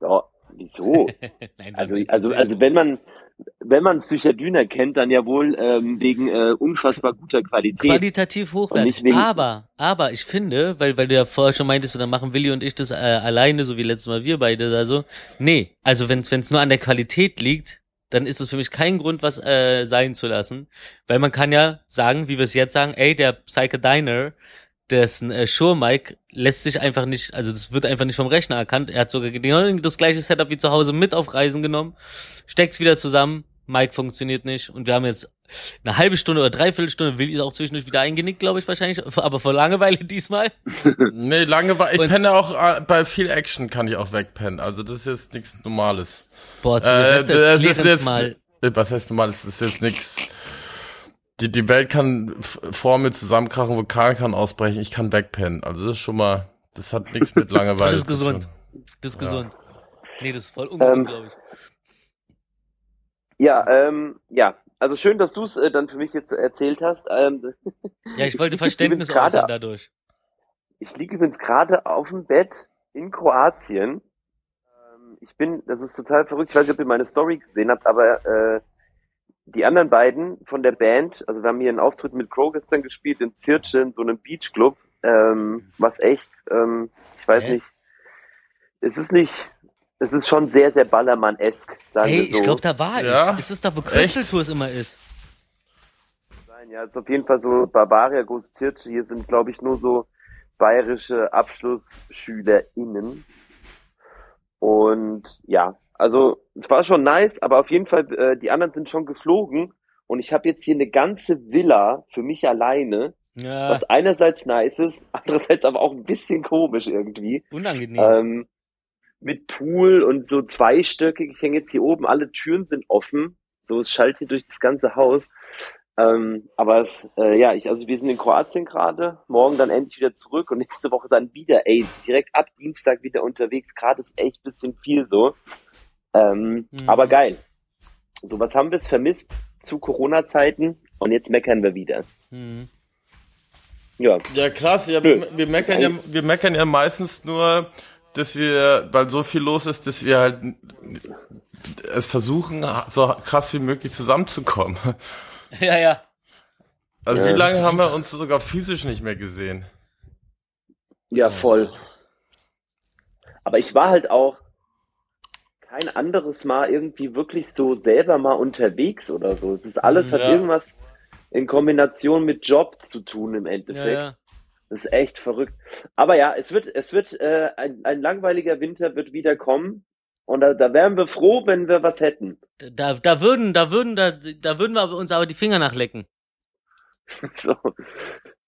Ja, wieso? Nein, also, also, also, wenn man, wenn man Psychadüner kennt, dann ja wohl ähm, wegen äh, unfassbar guter Qualität. Qualitativ hochwertig. Aber, aber ich finde, weil, weil du ja vorher schon meintest, dann machen Willi und ich das äh, alleine, so wie letztes Mal wir beide da so. Nee, also wenn es nur an der Qualität liegt, dann ist das für mich kein Grund, was äh, sein zu lassen. Weil man kann ja sagen, wie wir es jetzt sagen, ey, der Psychadiner, dessen äh, Shure-Mic lässt sich einfach nicht, also das wird einfach nicht vom Rechner erkannt. Er hat sogar genau das gleiche Setup wie zu Hause mit auf Reisen genommen, steckt's wieder zusammen, Mic funktioniert nicht und wir haben jetzt eine halbe Stunde oder dreiviertel Stunde, Willi ist auch zwischendurch wieder eingenickt, glaube ich wahrscheinlich, aber vor Langeweile diesmal. Nee, Langeweile, ich und penne auch, bei viel Action kann ich auch wegpennen, also das ist jetzt nichts Normales. Boah, zu äh, das ist jetzt mal. Was heißt Normales, das ist jetzt nichts. Die, die Welt kann vor mir zusammenkrachen, Vulkan kann ausbrechen, ich kann wegpennen. Also das ist schon mal, das hat nichts mit Langeweile zu tun. Das ist gesund. Das ist gesund. Ja. Nee, das ist voll ungesund, ähm, glaube ich. Ja, ähm, ja. Also schön, dass du es äh, dann für mich jetzt erzählt hast. Ähm, ja, ich wollte ich Verständnis äußern dadurch. Ich liege übrigens gerade auf dem Bett in Kroatien. Ähm, ich bin, das ist total verrückt, ich weiß nicht, ob ihr meine Story gesehen habt, aber äh, die anderen beiden von der Band, also wir haben hier einen Auftritt mit Crow gestern gespielt, in Zrće, in so einem Beachclub, ähm, was echt, ähm, ich weiß Hä? nicht, es ist nicht, es ist schon sehr, sehr Ballermann-esk, sagen hey, wir so. Hey, ich glaube, da war ja. ich. Ist das da, wo Crystal Tours immer ist? Ja, es ist auf jeden Fall so Barbaria, Groß Zrće, hier sind, glaube ich, nur so bayerische AbschlussschülerInnen. Und ja, also es war schon nice, aber auf jeden Fall, äh, die anderen sind schon geflogen und ich habe jetzt hier eine ganze Villa für mich alleine, ja. was einerseits nice ist, andererseits aber auch ein bisschen komisch irgendwie. Unangenehm. Ähm, mit Pool und so zweistöckig, ich hänge jetzt hier oben, alle Türen sind offen, so es schallt hier durch das ganze Haus. Ähm, aber äh, ja, ich, also wir sind in Kroatien gerade, morgen dann endlich wieder zurück und nächste Woche dann wieder, ey, direkt ab Dienstag wieder unterwegs, gerade ist echt ein bisschen viel so, ähm, mhm. aber geil. So, was haben wir es vermisst zu Corona-Zeiten und jetzt meckern wir wieder. Mhm. Ja. Ja, krass, ja, wir, wir, meckern ja, wir meckern ja meistens nur, dass wir, weil so viel los ist, dass wir halt es versuchen, so krass wie möglich zusammenzukommen. Ja, ja. Also ja, wie lange haben wir uns sogar physisch nicht mehr gesehen? Ja, voll. Aber ich war halt auch kein anderes Mal irgendwie wirklich so selber mal unterwegs oder so. Es ist alles, ja. hat irgendwas in Kombination mit Job zu tun im Endeffekt. Ja, ja. Das ist echt verrückt. Aber ja, es wird, es wird, äh, ein, ein langweiliger Winter wird wieder kommen. Und da, da wären wir froh, wenn wir was hätten. Da, da würden, da würden, da, da würden wir uns aber die Finger nachlecken. So.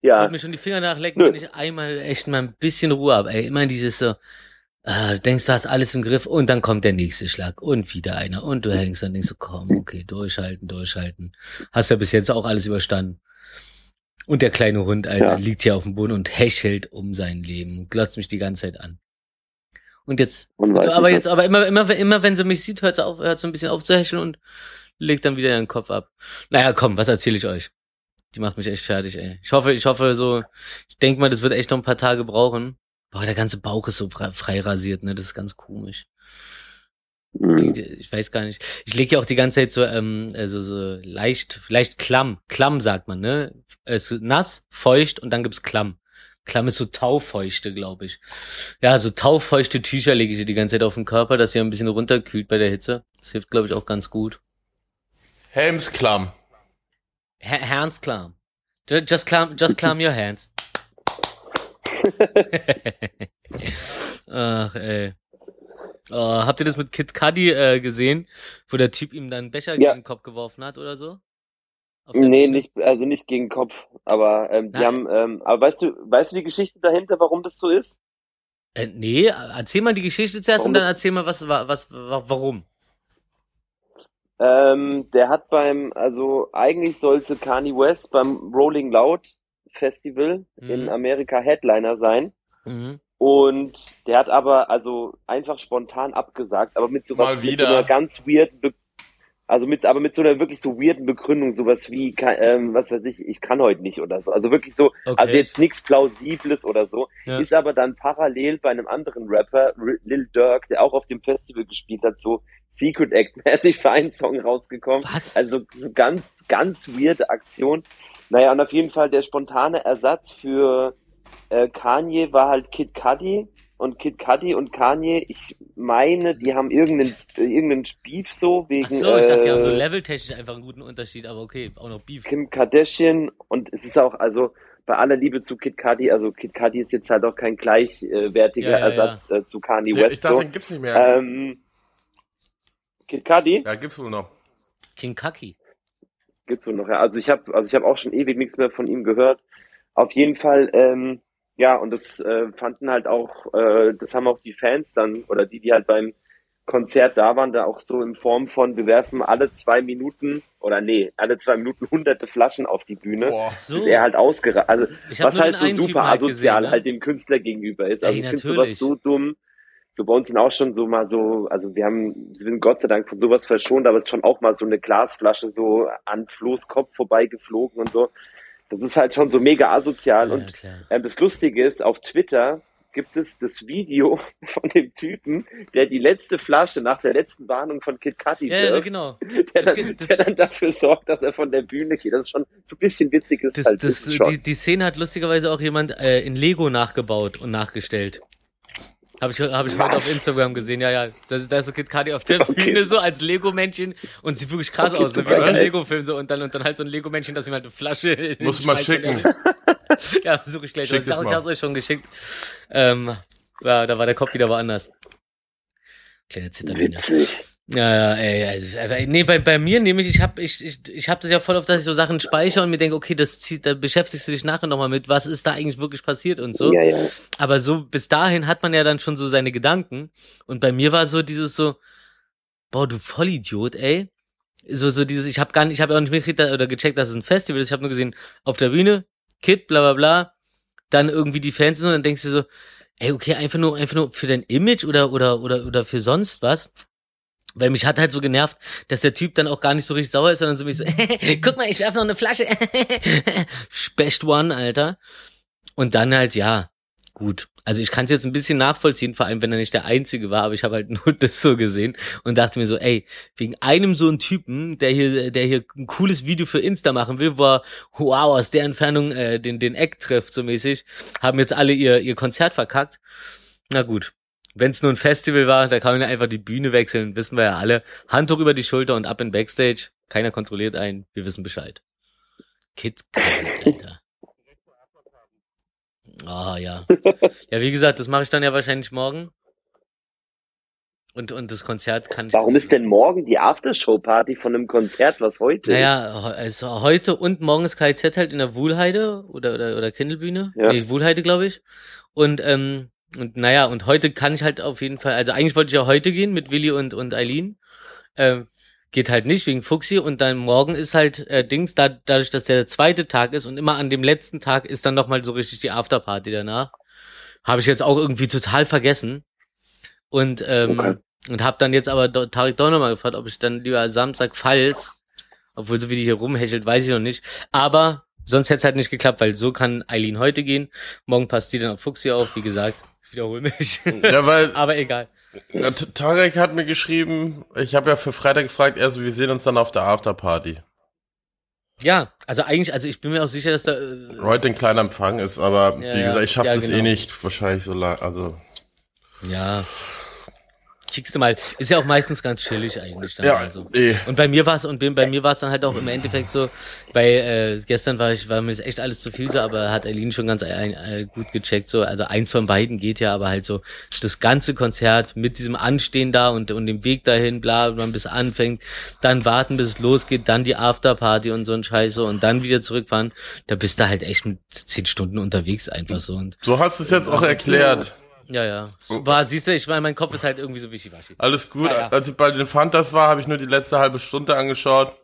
Ja. Ich würde mir schon die Finger nachlecken, Nö. wenn ich einmal echt mal ein bisschen Ruhe habe. Ey, immer dieses so, äh, du denkst, du hast alles im Griff und dann kommt der nächste Schlag und wieder einer und du hängst und denkst so, komm, okay, durchhalten, durchhalten. Hast ja bis jetzt auch alles überstanden. Und der kleine Hund, Alter, ja. liegt hier auf dem Boden und hechelt um sein Leben, glotzt mich die ganze Zeit an. Und jetzt, und aber jetzt, aber immer, immer, immer, wenn sie mich sieht, hört sie auf, hört sie ein bisschen auf zu hecheln und legt dann wieder ihren Kopf ab. Naja, komm, was erzähle ich euch? Die macht mich echt fertig, ey. Ich hoffe, ich hoffe so, ich denke mal, das wird echt noch ein paar Tage brauchen. Boah, der ganze Bauch ist so frei, frei rasiert, ne, das ist ganz komisch. Die, die, ich weiß gar nicht. Ich lege ja auch die ganze Zeit so, ähm, also so leicht, leicht klamm. Klamm sagt man, ne? Es ist nass, feucht und dann gibt's klamm. Klamm ist so taufeuchte, glaube ich. Ja, so taufeuchte Tücher lege ich ihr die ganze Zeit auf den Körper, dass sie ein bisschen runterkühlt bei der Hitze. Das hilft, glaube ich, auch ganz gut. Helmsklamm. Handsklamm. Just claim, just claim your hands. Ach, ey. Oh, habt ihr das mit Kid Cudi äh, gesehen, wo der Typ ihm dann einen Becher ja. gegen den Kopf geworfen hat oder so? Nee, Bühne? nicht, also nicht gegen den Kopf, aber ähm, die haben, ähm, aber weißt du, weißt du die Geschichte dahinter, warum das so ist? Äh, nee, erzähl mal die Geschichte zuerst warum? Und dann erzähl mal, was, was, warum. Ähm, der hat beim, also eigentlich sollte Kanye West beim Rolling Loud Festival mhm. in Amerika Headliner sein. Mhm. Und der hat aber, also einfach spontan abgesagt, aber mit sowas, mit so einer ganz weirden, Be- also mit, aber mit so einer wirklich so weirden Begründung, sowas wie, ähm, was weiß ich, ich kann heute nicht oder so. Also wirklich so, okay. Also jetzt nichts Plausibles oder so. Ja. Ist aber dann parallel bei einem anderen Rapper, R- Lil Durk, der auch auf dem Festival gespielt hat, so Secret Act-mäßig für einen Song rausgekommen. Was? Also so ganz, ganz weirde Aktion. Naja, und auf jeden Fall der spontane Ersatz für äh, Kanye war halt Kid Cudi. Und Kid Cudi und Kanye, ich meine, die haben irgendeinen äh, irgendeinen Beef so wegen... Ach so, ich dachte, die haben so leveltechnisch einfach einen guten Unterschied, aber okay, auch noch Beef. Kim Kardashian, und es ist auch, also bei aller Liebe zu Kid Cudi, also Kid Cudi ist jetzt halt auch kein gleichwertiger ja, ja, Ersatz ja. Äh, zu Kanye ja, West. Ich dachte, so. Den gibt's nicht mehr. Ähm, Kid Cudi? Ja, gibt's wohl noch. King Kaki. Gibt's wohl noch, ja. Also ich habe also ich hab auch schon ewig nichts mehr von ihm gehört. Auf jeden Fall, ähm, ja, und das äh, fanden halt auch, äh, das haben auch die Fans dann, oder die, die halt beim Konzert da waren, da auch so in Form von, wir werfen alle zwei Minuten, oder nee, alle zwei Minuten hunderte Flaschen auf die Bühne, boah, so. Bis er halt ausgerastet, also was halt so super halt asozial gesehen, ne? Halt dem Künstler gegenüber ist. Also ey, ich finde sowas so dumm. So bei uns sind auch schon so mal so, also wir haben, sind Gott sei Dank von sowas verschont, aber es ist schon auch mal so eine Glasflasche so an Flo's Kopf vorbeigeflogen und so. Das ist halt schon so mega asozial. Ja, und ähm, das Lustige ist, auf Twitter gibt es das Video von dem Typen, der die letzte Flasche nach der letzten Warnung von Kid Cudi ja, wirft, ja, genau. der, das, dann, das, der dann dafür sorgt, dass er von der Bühne geht. Das ist schon so ein bisschen witziges. Das, halt. das, das schon. Die, die Szene hat lustigerweise auch jemand äh, in Lego nachgebaut und nachgestellt. Habe ich, hab ich heute auf Instagram gesehen, ja, ja. Da ist, da ist so Kid Cudi auf der okay. Bühne so als Lego-Männchen und sieht wirklich krass okay, aus, so wie aus einem Lego-Film so und dann, und dann halt so ein Lego-Männchen, dass ihm halt eine Flasche... Muss mal schicken. Ja, suche ich gleich. Schick ich habe es euch schon geschickt. Ähm, ja, da war der Kopf wieder woanders. Kleine Zitterbiene. Witzig. Ja, ja, ey, also, nee, bei, bei mir nämlich, ich hab, ich, ich, ich hab das ja voll oft, dass ich so Sachen speichere und mir denke, okay, das zieht, da beschäftigst du dich nachher nochmal mit, was ist da eigentlich wirklich passiert und so. Ja, ja. Aber so, bis dahin hat man ja dann schon so seine Gedanken. Und bei mir war so dieses so, boah, du Vollidiot, ey. So, so dieses, ich hab gar nicht, ich hab auch nicht mitgekriegt oder gecheckt, dass es ein Festival ist. Ich hab nur gesehen, auf der Bühne, Kid, bla, bla, bla. Dann irgendwie die Fans und dann denkst du so, ey, okay, einfach nur, einfach nur für dein Image oder, oder, oder, oder für sonst was. Weil mich hat halt so genervt, dass der Typ dann auch gar nicht so richtig sauer ist, sondern so mich so, guck mal, ich werf noch eine Flasche, Specht one, Alter. Und dann halt, ja, gut. Also ich kann es jetzt ein bisschen nachvollziehen, vor allem, wenn er nicht der Einzige war, aber ich habe halt nur das so gesehen und dachte mir so, ey, wegen einem so einen Typen, der hier der hier ein cooles Video für Insta machen will, wo er, wow, aus der Entfernung äh, den den Eck trifft, so mäßig, haben jetzt alle ihr ihr Konzert verkackt. Na gut. Wenn es nur ein Festival war, da kann man ja einfach die Bühne wechseln, wissen wir ja alle. Handtuch über die Schulter und ab in Backstage. Keiner kontrolliert einen, wir wissen Bescheid. Kid Cudi, Alter. Ah, oh, ja. Ja, wie gesagt, das mache ich dann ja wahrscheinlich morgen. Und, und das Konzert kann ich... Warum ist denn morgen die Aftershow-Party von einem Konzert, was heute naja, ist? Naja, also heute und morgen ist K I Z halt in der Wuhlheide oder, oder, oder Kindelbühne. Ja. Nee, Wuhlheide, glaube ich. Und, ähm... Und naja, und heute kann ich halt auf jeden Fall, also eigentlich wollte ich ja heute gehen mit Willy und und Aileen, ähm, geht halt nicht wegen Fuchsi und dann morgen ist halt äh, Dings, da, dadurch, dass der zweite Tag ist und immer an dem letzten Tag ist dann nochmal so richtig die Afterparty danach, habe ich jetzt auch irgendwie total vergessen und ähm, okay. und habe dann jetzt aber do, Tarek doch nochmal gefragt, ob ich dann lieber Samstag, falls, obwohl so wie die hier rumhechelt, weiß ich noch nicht, aber sonst hätte es halt nicht geklappt, weil so kann Aileen heute gehen, morgen passt die dann auf Fuchsi auf, wie gesagt. Wiederhol mich. Ja, weil, aber egal. Na, Tarek hat mir geschrieben, ich habe ja für Freitag gefragt, also wir sehen uns dann auf der Afterparty. Ja, also eigentlich, also ich bin mir auch sicher, dass da... Äh, heute ein kleiner Empfang ist, aber ja, wie gesagt, ich schaffe ja, das genau. eh nicht, wahrscheinlich so lang, also... Ja, kriegst du mal, ist ja auch meistens ganz chillig eigentlich dann. Ja, also. eh. Und bei mir war es, und bei mir war es dann halt auch im Endeffekt so, bei äh, gestern war ich, war mir das echt alles zu viel so, aber hat Aileen schon ganz ein, äh, gut gecheckt so, also eins von beiden geht ja, aber halt so das ganze Konzert mit diesem Anstehen da und und dem Weg dahin, bla, man bis anfängt, dann warten, bis es losgeht, dann die Afterparty und so ein Scheiß so und dann wieder zurückfahren, da bist du halt echt mit zehn Stunden unterwegs einfach so. Und so hast du es jetzt auch erklärt. Ja, ja. War, siehst du, ich meine, mein Kopf ist halt irgendwie so wischiwaschi. Alles gut. Ja, ja. Als ich bei den Fantas war, habe ich nur die letzte halbe Stunde angeschaut.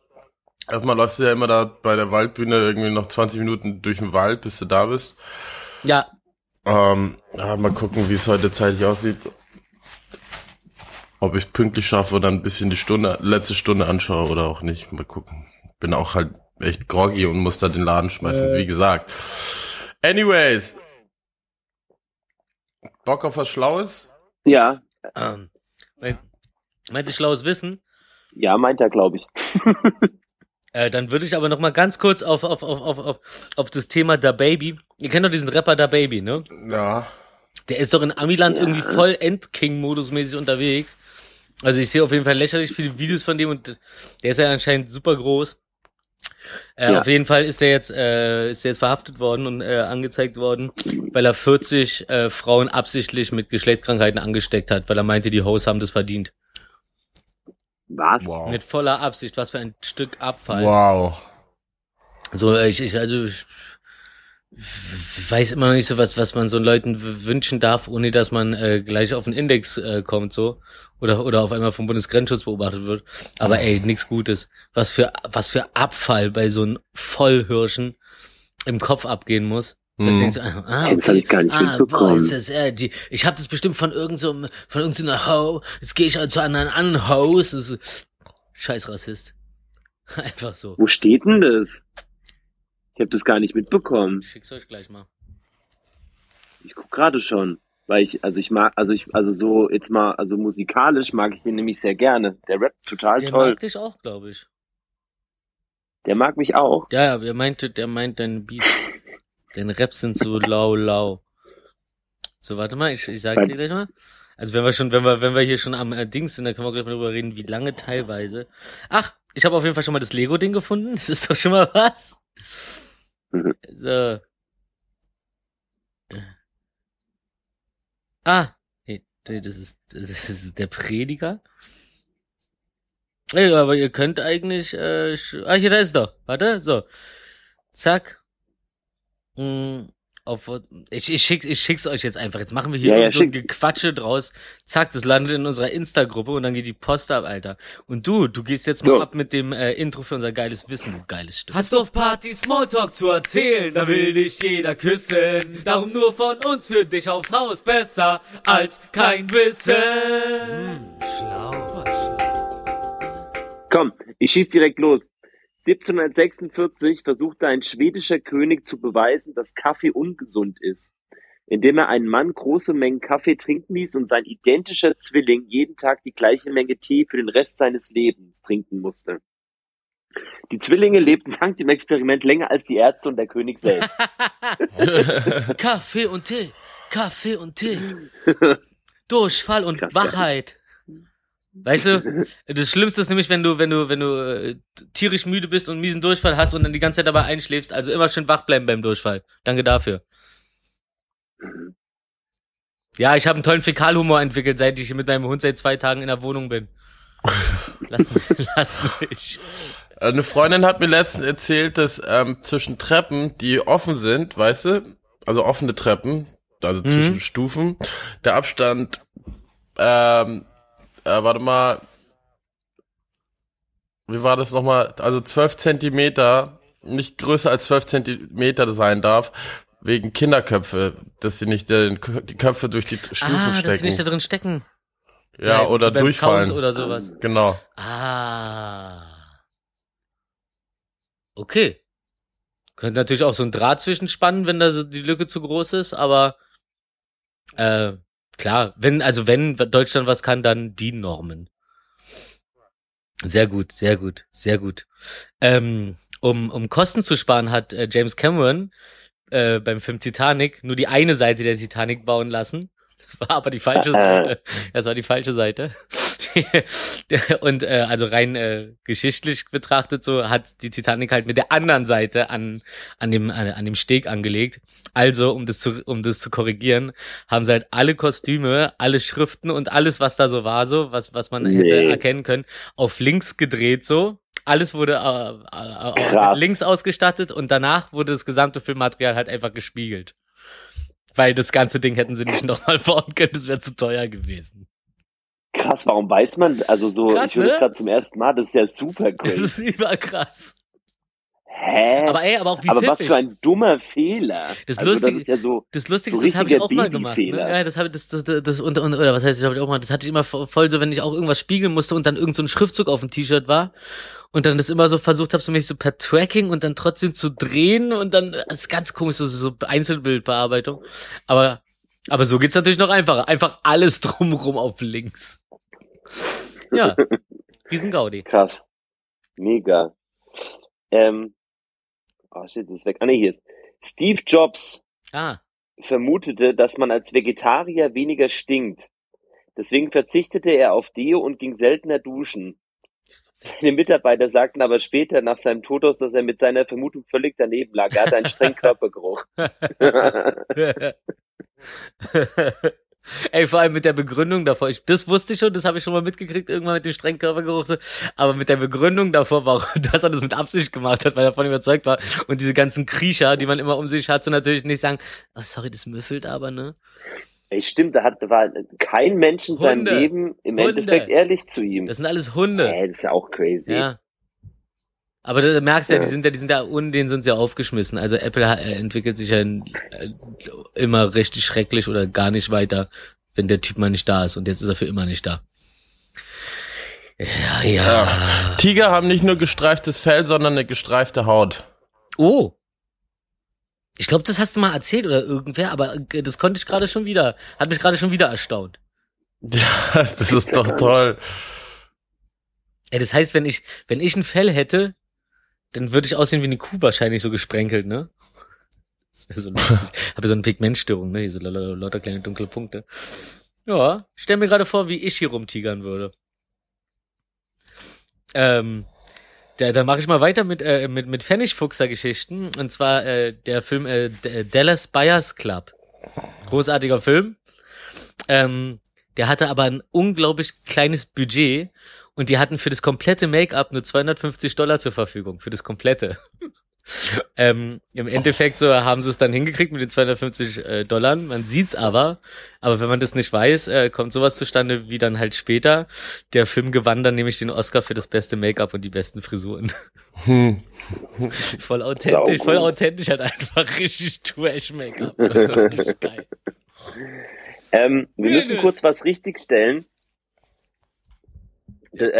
Erstmal läufst du ja immer da bei der Waldbühne irgendwie noch zwanzig Minuten durch den Wald, bis du da bist. Ja. Ähm, ja, mal gucken, wie es heute zeitlich aussieht. Ob ich pünktlich schaffe oder ein bisschen die Stunde, letzte Stunde anschaue oder auch nicht. Mal gucken. Bin auch halt echt groggy und muss da den Laden schmeißen, äh. wie gesagt. Anyways. Bock auf was Schlaues? Ja. Ähm, meint, meint ihr schlaues Wissen? Ja, meint er, glaube ich. äh, dann würde ich aber noch mal ganz kurz auf, auf, auf, auf, auf, auf das Thema Da Baby. Ihr kennt doch diesen Rapper Da Baby, ne? Ja. Der ist doch in Amiland ja. irgendwie voll Endking-Modus-mäßig unterwegs. Also ich sehe auf jeden Fall lächerlich viele Videos von dem und der ist ja anscheinend super groß. Äh, ja. Auf jeden Fall ist der jetzt äh, ist der jetzt verhaftet worden und äh, angezeigt worden, weil er vierzig äh, Frauen absichtlich mit Geschlechtskrankheiten angesteckt hat, weil er meinte, die Hoes haben das verdient. Was? Wow. Mit voller Absicht, was für ein Stück Abfall. Wow. So, ich, ich also ich weiß immer noch nicht so was, was man so Leuten w- wünschen darf, ohne dass man äh, gleich auf den Index äh, kommt, so. Oder, oder auf einmal vom Bundesgrenzschutz beobachtet wird. Aber ey, nichts Gutes. Was für, was für Abfall bei so einem Vollhirschen im Kopf abgehen muss. Deswegen so, ah, okay. Das hab ich gar nicht ah, boah, ist das, äh, die, ich habe das bestimmt von irgend so, von irgend so einer Ho, jetzt gehe ich zu anderen an Hoes. Ist, scheiß Rassist. Einfach so. Wo steht denn das? Ich habe das gar nicht mitbekommen. Ich schick's euch gleich mal. Ich guck gerade schon, weil ich, also ich mag, also ich, also so jetzt mal, also musikalisch mag ich den nämlich sehr gerne. Der Rap total der toll. Der mag dich auch, glaube ich. Der mag mich auch. Ja, der meinte, der meint deine Beats. Deine Raps sind so lau, lau. So, warte mal, ich, ich sag's dir gleich mal. Also wenn wir schon, wenn wir, wenn wir hier schon am äh, Dings sind, dann können wir gleich mal drüber reden, wie lange teilweise. Ach, ich habe auf jeden Fall schon mal das Lego-Ding gefunden. Das ist doch schon mal was. Mhm. So. Ah, hey, das ist, das ist der Prediger. Hey, aber ihr könnt eigentlich, äh, sch- ah, hier, da ist doch. Warte, so. Zack. Auf, ich, ich, schick, ich schick's euch jetzt einfach. Jetzt machen wir hier ja, ja, so ein Gequatsche draus. Zack, das landet in unserer Insta-Gruppe und dann geht die Post ab, Alter. Und du, du gehst jetzt so mal ab mit dem äh, Intro für unser geiles Wissen, du geiles Stück. Hast du auf Partys Smalltalk zu erzählen? Da will dich jeder küssen. Darum nur von uns für dich aufs Haus. Besser als kein Wissen. Hm, schlau, schlau. Komm, ich schieß direkt los. siebzehnhundertsechsundvierzig versuchte ein schwedischer König zu beweisen, dass Kaffee ungesund ist, indem er einen Mann große Mengen Kaffee trinken ließ und sein identischer Zwilling jeden Tag die gleiche Menge Tee für den Rest seines Lebens trinken musste. Die Zwillinge lebten dank dem Experiment länger als die Ärzte und der König selbst. Kaffee und Tee, Kaffee und Tee, Durchfall und Krass, Wachheit. Weißt du, das Schlimmste ist nämlich, wenn du, wenn du, wenn du äh, tierisch müde bist und miesen Durchfall hast und dann die ganze Zeit dabei einschläfst, also immer schön wach bleiben beim Durchfall. Danke dafür. Ja, ich habe einen tollen Fäkalhumor entwickelt, seit ich mit meinem Hund seit zwei Tagen in der Wohnung bin. Lass mich, lass mich. Eine Freundin hat mir letztens erzählt, dass ähm, zwischen Treppen, die offen sind, weißt du, also offene Treppen, also zwischen mhm. Stufen, der Abstand, ähm, Äh, warte mal, wie war das nochmal? Also zwölf Zentimeter, nicht größer als zwölf Zentimeter sein darf, wegen Kinderköpfe, dass sie nicht den, die Köpfe durch die Stufen ah, stecken. Ah, dass sie nicht da drin stecken. Ja, ja oder durchfallen. Oder sowas. Genau. Ah. Okay. Könnte natürlich auch so ein Draht zwischenspannen, wenn da so die Lücke zu groß ist, aber äh, klar, wenn, also wenn Deutschland was kann, dann die Normen. Sehr gut, sehr gut, sehr gut. Ähm, um, um Kosten zu sparen, hat äh, James Cameron äh, beim Film Titanic nur die eine Seite der Titanic bauen lassen. Das war aber die falsche Seite. Das war die falsche Seite. Und äh, also rein äh, geschichtlich betrachtet so hat die Titanic halt mit der anderen Seite an an dem an, an dem Steg angelegt. Also um das zu um das zu korrigieren, haben sie halt alle Kostüme, alle Schriften und alles was da so war so, was was man nee. hätte erkennen können, auf links gedreht so. Alles wurde äh, äh, mit links ausgestattet und danach wurde das gesamte Filmmaterial halt einfach gespiegelt. weil das ganze Ding hätten sie nicht nochmal bauen können, das wäre zu teuer gewesen. Krass, warum weiß man, also so, krass, ich höre ne? das gerade zum ersten Mal, das ist ja super cool. Das ist lieber krass. Hä? Aber ey, aber auch wie Aber was ich. für ein dummer Fehler. Das also, Lustige, das ist ja so, das Lustige, so das habe ich auch mal gemacht. Ne? Ja, das habe das, das, das und, und, oder was heißt, ich habe ich auch mal, das hatte ich immer voll so, wenn ich auch irgendwas spiegeln musste und dann irgend so ein Schriftzug auf dem T-Shirt war und dann das immer so versucht habe, so mich so per Tracking und dann trotzdem zu drehen und dann, das ist ganz komisch, so, so Einzelbildbearbeitung. Aber, aber so geht's natürlich noch einfacher. Einfach alles drumrum auf links. Ja. Riesengaudi. Krass. Mega. Ähm, Oh, shit, das ist weg. Ah, nee, hier ist. Steve Jobs ah. vermutete, dass man als Vegetarier weniger stinkt. Deswegen verzichtete er auf Deo und ging seltener duschen. Seine Mitarbeiter sagten aber später nach seinem Tod aus, dass er mit seiner Vermutung völlig daneben lag. Er hatte einen strengen Körpergeruch. Ey, vor allem mit der Begründung davor. Ich, das wusste ich schon, das habe ich schon mal mitgekriegt, irgendwann mit dem strengen Körpergeruch. So. Aber mit der Begründung davor, war, dass er das mit Absicht gemacht hat, weil er davon überzeugt war. Und diese ganzen Kriecher, die man immer um sich hat, so natürlich nicht sagen, oh, sorry, das müffelt aber, ne? Ey, stimmt, da hat, war kein Mensch in seinem Leben im Hunde. Endeffekt ehrlich zu ihm. Das sind alles Hunde. Ey, das ist ja auch crazy. Ja. Aber du merkst ja, die sind ja, die sind ja und denen sind sie ja aufgeschmissen. Also Apple entwickelt sich ja immer richtig schrecklich oder gar nicht weiter, wenn der Typ mal nicht da ist. Und jetzt ist er für immer nicht da. Ja, ja. ja. Tiger haben nicht nur gestreiftes Fell, sondern eine gestreifte Haut. Oh. Ich glaube, das hast du mal erzählt oder irgendwer, aber das konnte ich gerade schon wieder, hat mich gerade schon wieder erstaunt. Ja, das ist doch toll. Ey, das heißt, wenn ich, wenn ich ein Fell hätte, dann würde ich aussehen wie eine Kuh wahrscheinlich, so gesprenkelt, ne? Das wäre so lustig. Habe ja so eine Pigmentstörung, ne? Hier so lauter kleine dunkle Punkte. Ja, ich stell mir gerade vor, wie ich hier rumtigern würde. Ähm, da, dann mache ich mal weiter mit äh, mit mit Pfennigfuchser-Geschichten. Und zwar äh, der Film äh, Dallas Buyers Club. Großartiger Film. Ähm, der hatte aber ein unglaublich kleines Budget. Und die hatten für das komplette Make-up nur zweihundertfünfzig Dollar zur Verfügung, für das komplette. ähm, im Endeffekt so haben sie es dann hingekriegt mit den zweihundertfünfzig Dollar, man sieht's aber, aber wenn man das nicht weiß, äh, kommt sowas zustande wie dann halt später. Der Film gewann dann nämlich den Oscar für das beste Make-up und die besten Frisuren. voll authentisch, voll authentisch halt einfach richtig Trash-Make-up. Richtig geil. Ähm, wir Willis. müssen kurz was richtigstellen.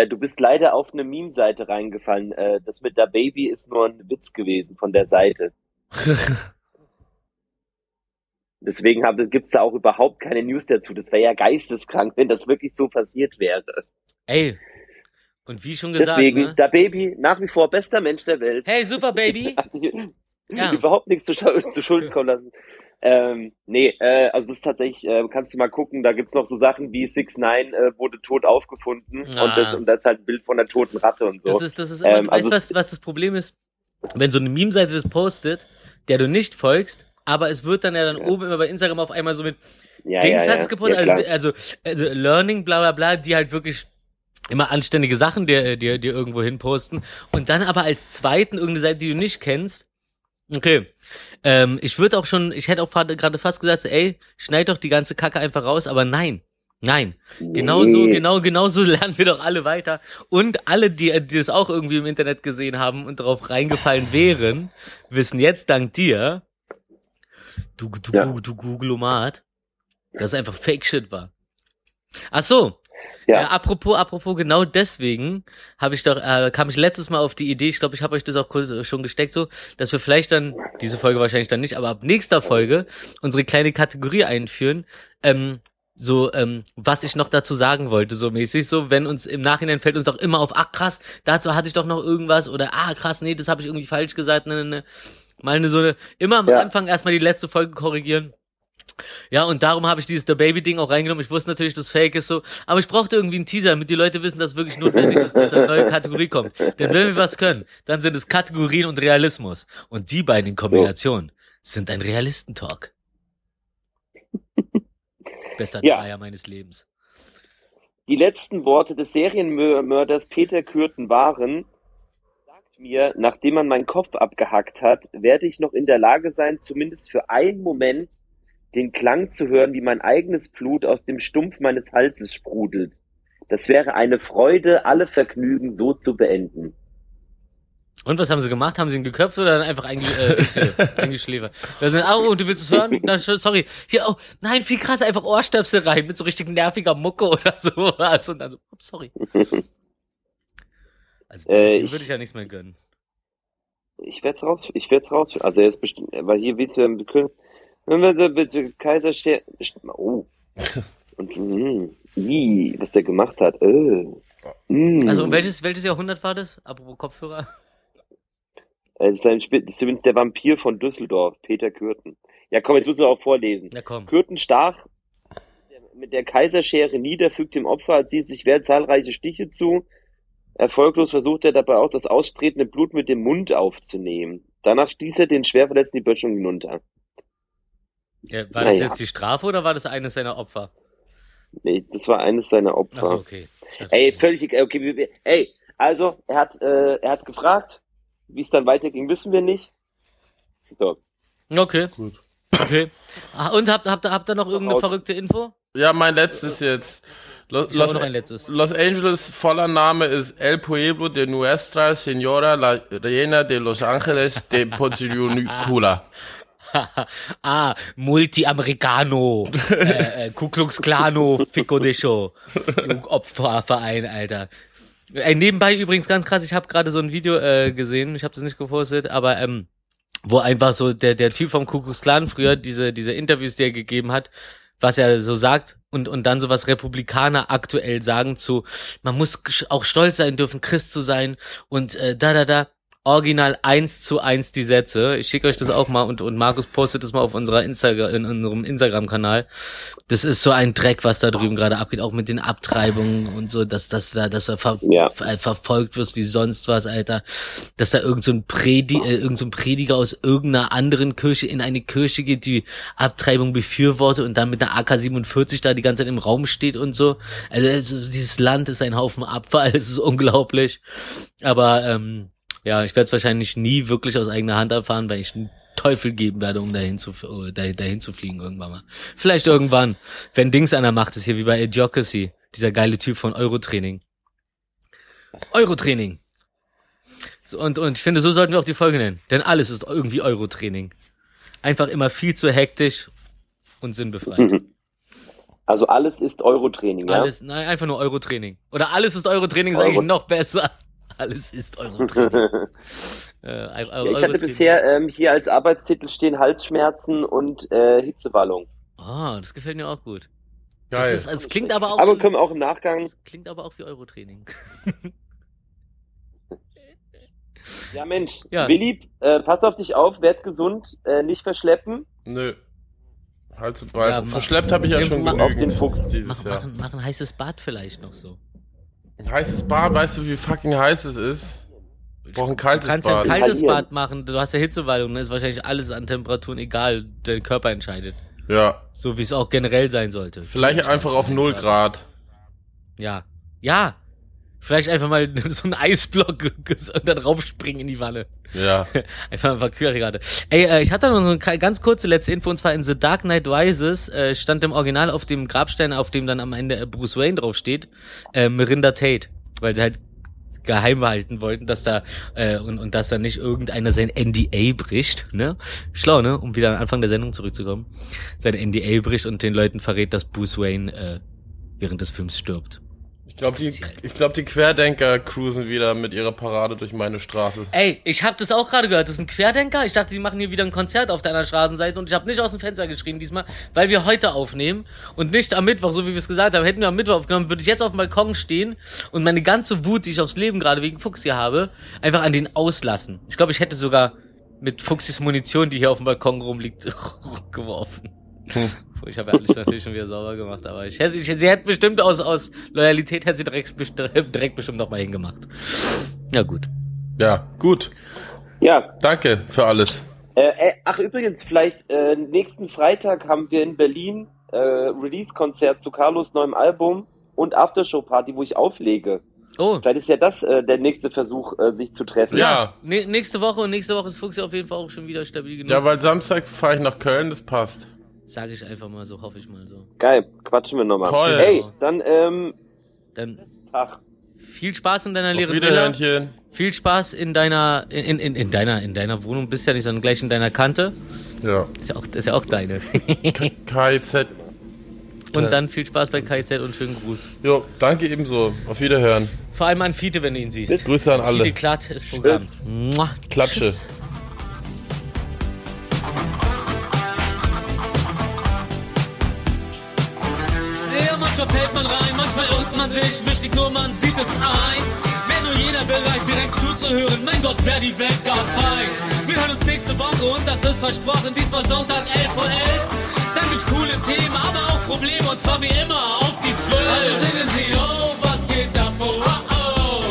Du bist leider auf eine Meme-Seite reingefallen. Das mit Da Baby ist nur ein Witz gewesen von der Seite. Deswegen gibt's da auch überhaupt keine News dazu. Das wäre ja geisteskrank, wenn das wirklich so passiert wäre. Ey, und wie schon gesagt, deswegen, ne? Da Baby, nach wie vor bester Mensch der Welt. Hey, super Baby. Hat sich ja. überhaupt nichts zu, sch- zu Schulden kommen lassen. Ähm, nee, äh, also das ist tatsächlich, äh, kannst du mal gucken, da gibt's noch so Sachen wie six nine äh, wurde tot aufgefunden ah. und, das, und das ist halt ein Bild von einer toten Ratte und so. Das ist, das ist immer, ähm, weißt du, also was, was das Problem ist? Wenn so eine Meme-Seite das postet, der du nicht folgst, aber es wird dann ja dann ja. oben immer bei Instagram auf einmal so mit ja, Dings ja, hat's ja. gepostet, ja, also, also, also Learning, bla bla bla, die halt wirklich immer anständige Sachen dir, dir, dir irgendwo hin posten und dann aber als zweiten irgendeine Seite, die du nicht kennst. Okay, ähm, ich würde auch schon, ich hätte auch gerade fast gesagt, so, ey, schneid doch die ganze Kacke einfach raus, aber nein, nein, genau nee. so, genau, genau so lernen wir doch alle weiter und alle, die, die das auch irgendwie im Internet gesehen haben und drauf reingefallen wären, wissen jetzt dank dir, du, du, ja. du Googlomat, dass es einfach Fake-Shit war. Ach so. Ja. Äh, apropos, apropos, genau deswegen habe ich doch, äh, kam ich letztes Mal auf die Idee, ich glaube, ich habe euch das auch kurz schon gesteckt, so, dass wir vielleicht dann, diese Folge wahrscheinlich dann nicht, aber ab nächster Folge unsere kleine Kategorie einführen, ähm, so, ähm, was ich noch dazu sagen wollte, so mäßig, so, wenn uns im Nachhinein fällt uns doch immer auf, ach krass, dazu hatte ich doch noch irgendwas oder ah krass, nee, das habe ich irgendwie falsch gesagt, ne, ne, ne. Mal eine so eine, immer am ja. Anfang erstmal die letzte Folge korrigieren. Ja, und darum habe ich dieses Da Baby-Ding auch reingenommen. Ich wusste natürlich, dass Fake ist so. Aber ich brauchte irgendwie einen Teaser, damit die Leute wissen, dass es wirklich notwendig ist, dass eine neue Kategorie kommt. Denn wenn wir was können, dann sind es Kategorien und Realismus. Und die beiden in Kombination sind ein Realistentalk. Bester ja. Dreier meines Lebens. Die letzten Worte des Serienmörders Peter Kürten waren: mir, nachdem man meinen Kopf abgehackt hat, werde ich noch in der Lage sein, zumindest für einen Moment den Klang zu hören, wie mein eigenes Blut aus dem Stumpf meines Halses sprudelt. Das wäre eine Freude, alle Vergnügen so zu beenden. Und was haben sie gemacht? Haben sie ihn geköpft oder dann einfach eingeschläfert? Äh, oh, du willst es hören? Na, sorry. Ja, oh, nein, viel krasser, einfach Ohrstöpsel rein mit so richtig nerviger Mucke oder sowas. Und dann so, oh, sorry. Also, äh, dem würde ich ja nichts mehr gönnen. Ich werde es raus, ich werde es raus, also er ist bestimmt, weil hier willst du dann bekümmern. Wenn wir so bitte Kaiserschere, oh. Und, mh, mh, was der gemacht hat, oh. Mh. Also, um welches, welches Jahrhundert war das? Apropos Kopfhörer. Das ist, ein, das ist zumindest der Vampir von Düsseldorf, Peter Kürten. Ja komm, jetzt müssen wir auch vorlesen. Ja, komm. Kürten stach mit der Kaiserschere nieder, fügt dem Opfer, als sie sich wehrt, zahlreiche Stiche zu. Erfolglos versucht er dabei auch, das austretende Blut mit dem Mund aufzunehmen. Danach stieß er den Schwerverletzten die Böschung hinunter. Ja, war das naja. jetzt die Strafe oder war das eines seiner Opfer? Nee, das war eines seiner Opfer. Ach so, okay. Ey, völlig egal. Okay, ey, also, er hat, äh, er hat gefragt. Wie es dann weiterging, wissen wir nicht. So. Okay. Gut. Okay. Und habt, habt, habt ihr noch irgendeine verrückte Info? Ja, mein letztes jetzt. Los, Los, noch ein letztes. Los Angeles voller Name ist El Pueblo de Nuestra Señora la Reina de Los Angeles de Porciuncula. Ah, Multi-Americano, äh, Ku Klux Klano, Fico de Show. Opferverein, Alter. Ey, nebenbei übrigens ganz krass, ich habe gerade so ein Video äh, gesehen, ich habe das nicht gepostet, aber ähm, wo einfach so der der Typ vom Ku Klux Klan früher diese diese Interviews, die er gegeben hat, was er so sagt und und dann so was Republikaner aktuell sagen zu, man muss auch stolz sein dürfen, Christ zu sein und äh, da da da, original eins zu eins die Sätze. Ich schicke euch das auch mal und und Markus postet das mal auf unserer Instagram in unserem Instagram-Kanal. Das ist so ein Dreck, was da drüben gerade abgeht, auch mit den Abtreibungen und so, dass dass da dass du ver- ja. ver- verfolgt wirst wie sonst was, Alter, dass da irgend so ein Predi- äh, irgend so ein Prediger aus irgendeiner anderen Kirche in eine Kirche geht, die Abtreibung befürwortet und dann mit einer A K siebenundvierzig da die ganze Zeit im Raum steht und so. Also dieses Land ist ein Haufen Abfall, es ist unglaublich. Aber ähm, ja, ich werde es wahrscheinlich nie wirklich aus eigener Hand erfahren, weil ich einen Teufel geben werde, um dahin zu, dahin zu fliegen irgendwann mal. Vielleicht irgendwann, wenn Dings an der Macht ist, hier wie bei Idiocracy, dieser geile Typ von Eurotraining. Eurotraining. So, und, und ich finde, so sollten wir auch die Folge nennen, denn alles ist irgendwie Eurotraining. Einfach immer viel zu hektisch und sinnbefreit. Also alles ist Eurotraining, ja? Alles, nein, einfach nur Eurotraining. Oder alles ist Eurotraining ist Euro- eigentlich noch besser. Alles ist Eurotraining. äh, Euro- ja, ich hatte Eurotraining. bisher ähm, hier als Arbeitstitel stehen Halsschmerzen und äh, Hitzewallung. Ah, oh, das gefällt mir auch gut. Geil. Das, ist, das klingt aber auch. Aber schon, können wir auch im Nachgang. Das klingt aber auch wie Eurotraining. Ja, Mensch, ja. Willi, äh, pass auf dich auf, werd gesund, äh, nicht verschleppen. Nö. Halt zu breit. Ja, verschleppt habe ich ja schon genügend. Auf den Fuchs dieses Jahr. Machen, machen heißes Bad vielleicht noch so. Ein heißes Bad, weißt du, wie fucking heiß es ist? Wir brauchen ein kaltes Bad. Du kannst ja ein kaltes Bad machen, du hast ja Hitzewallung, dann ist wahrscheinlich alles an Temperaturen egal, dein Körper entscheidet. Ja. So wie es auch generell sein sollte. Vielleicht, Vielleicht einfach auf null Grad. Grad. Ja. Ja. Vielleicht einfach mal so einen Eisblock und dann raufspringen in die Wanne. Ja. Einfach ein paar Kühlregal. Ey, äh, ich hatte noch so eine ganz kurze letzte Info, und zwar in The Dark Knight Rises äh, stand im Original auf dem Grabstein, auf dem dann am Ende Bruce Wayne draufsteht, äh, Mirinda Tate, weil sie halt geheim halten wollten, dass da äh, und, und dass da nicht irgendeiner sein N D A bricht, ne? Schlau, ne? Um wieder am Anfang der Sendung zurückzukommen. Sein N D A bricht und den Leuten verrät, dass Bruce Wayne äh, während des Films stirbt. Ich glaube, die, glaub, die Querdenker cruisen wieder mit ihrer Parade durch meine Straße. Ey, ich habe das auch gerade gehört. Das sind Querdenker. Ich dachte, die machen hier wieder ein Konzert auf deiner Straßenseite. Und ich habe nicht aus dem Fenster geschrien diesmal, weil wir heute aufnehmen und nicht am Mittwoch, so wie wir es gesagt haben. Hätten wir am Mittwoch aufgenommen, würde ich jetzt auf dem Balkon stehen und meine ganze Wut, die ich aufs Leben gerade wegen Fuchs hier habe, einfach an den auslassen. Ich glaube, ich hätte sogar mit Fuchsis Munition, die hier auf dem Balkon rumliegt, geworfen. Ich habe alles natürlich schon wieder sauber gemacht, aber ich, ich, sie hätte bestimmt aus, aus Loyalität hätte sie direkt, direkt bestimmt nochmal hingemacht. Ja, gut. Ja, gut. Ja. Danke für alles. Äh, äh, ach, übrigens, vielleicht äh, nächsten Freitag haben wir in Berlin äh, Release-Konzert zu Carlos neuem Album und Aftershow-Party, wo ich auflege. Oh. Vielleicht ist ja das äh, der nächste Versuch, äh, sich zu treffen. Ja. ja. N- nächste Woche und nächste Woche ist Fuchs auf jeden Fall auch schon wieder stabil genug. Ja, weil Samstag fahre ich nach Köln, das passt. Sage ich einfach mal so, hoffe ich mal so. Geil, quatschen wir nochmal. Toll. Hey, dann, ähm... Dann... Tag. Viel Spaß in deiner leeren Villa. Viel Spaß in deiner in, in, in deiner in deiner Wohnung. Bist ja nicht, sondern gleich in deiner Kante. Ja. Ist ja auch, ist ja auch deine. K I Z. Und dann viel Spaß bei K I Z und schönen Gruß. Jo, danke ebenso. Auf Wiederhören. Vor allem an Fiete, wenn du ihn siehst. Grüße an alle. Fiete Klatt ist Programm. Tschüss. Klatsche. Tschüss. Fällt man rein, manchmal irrt man sich, wichtig nur man sieht es ein. Wäre nur jeder bereit, direkt zuzuhören, mein Gott, wär die Welt gar fein. Wir hören uns nächste Woche und das ist versprochen, diesmal Sonntag elf Uhr elf. Dann gibt's coole Themen, aber auch Probleme und zwar wie immer auf die zwölf. Also singen Sie, oh, was geht ab, oh, oh, oh.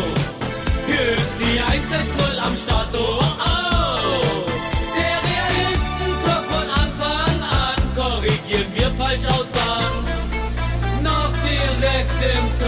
Hier ist die hundertsechzig am Start, oh, oh. Der Realistentag von Anfang an, korrigieren wir falsch aussagen. Direkt im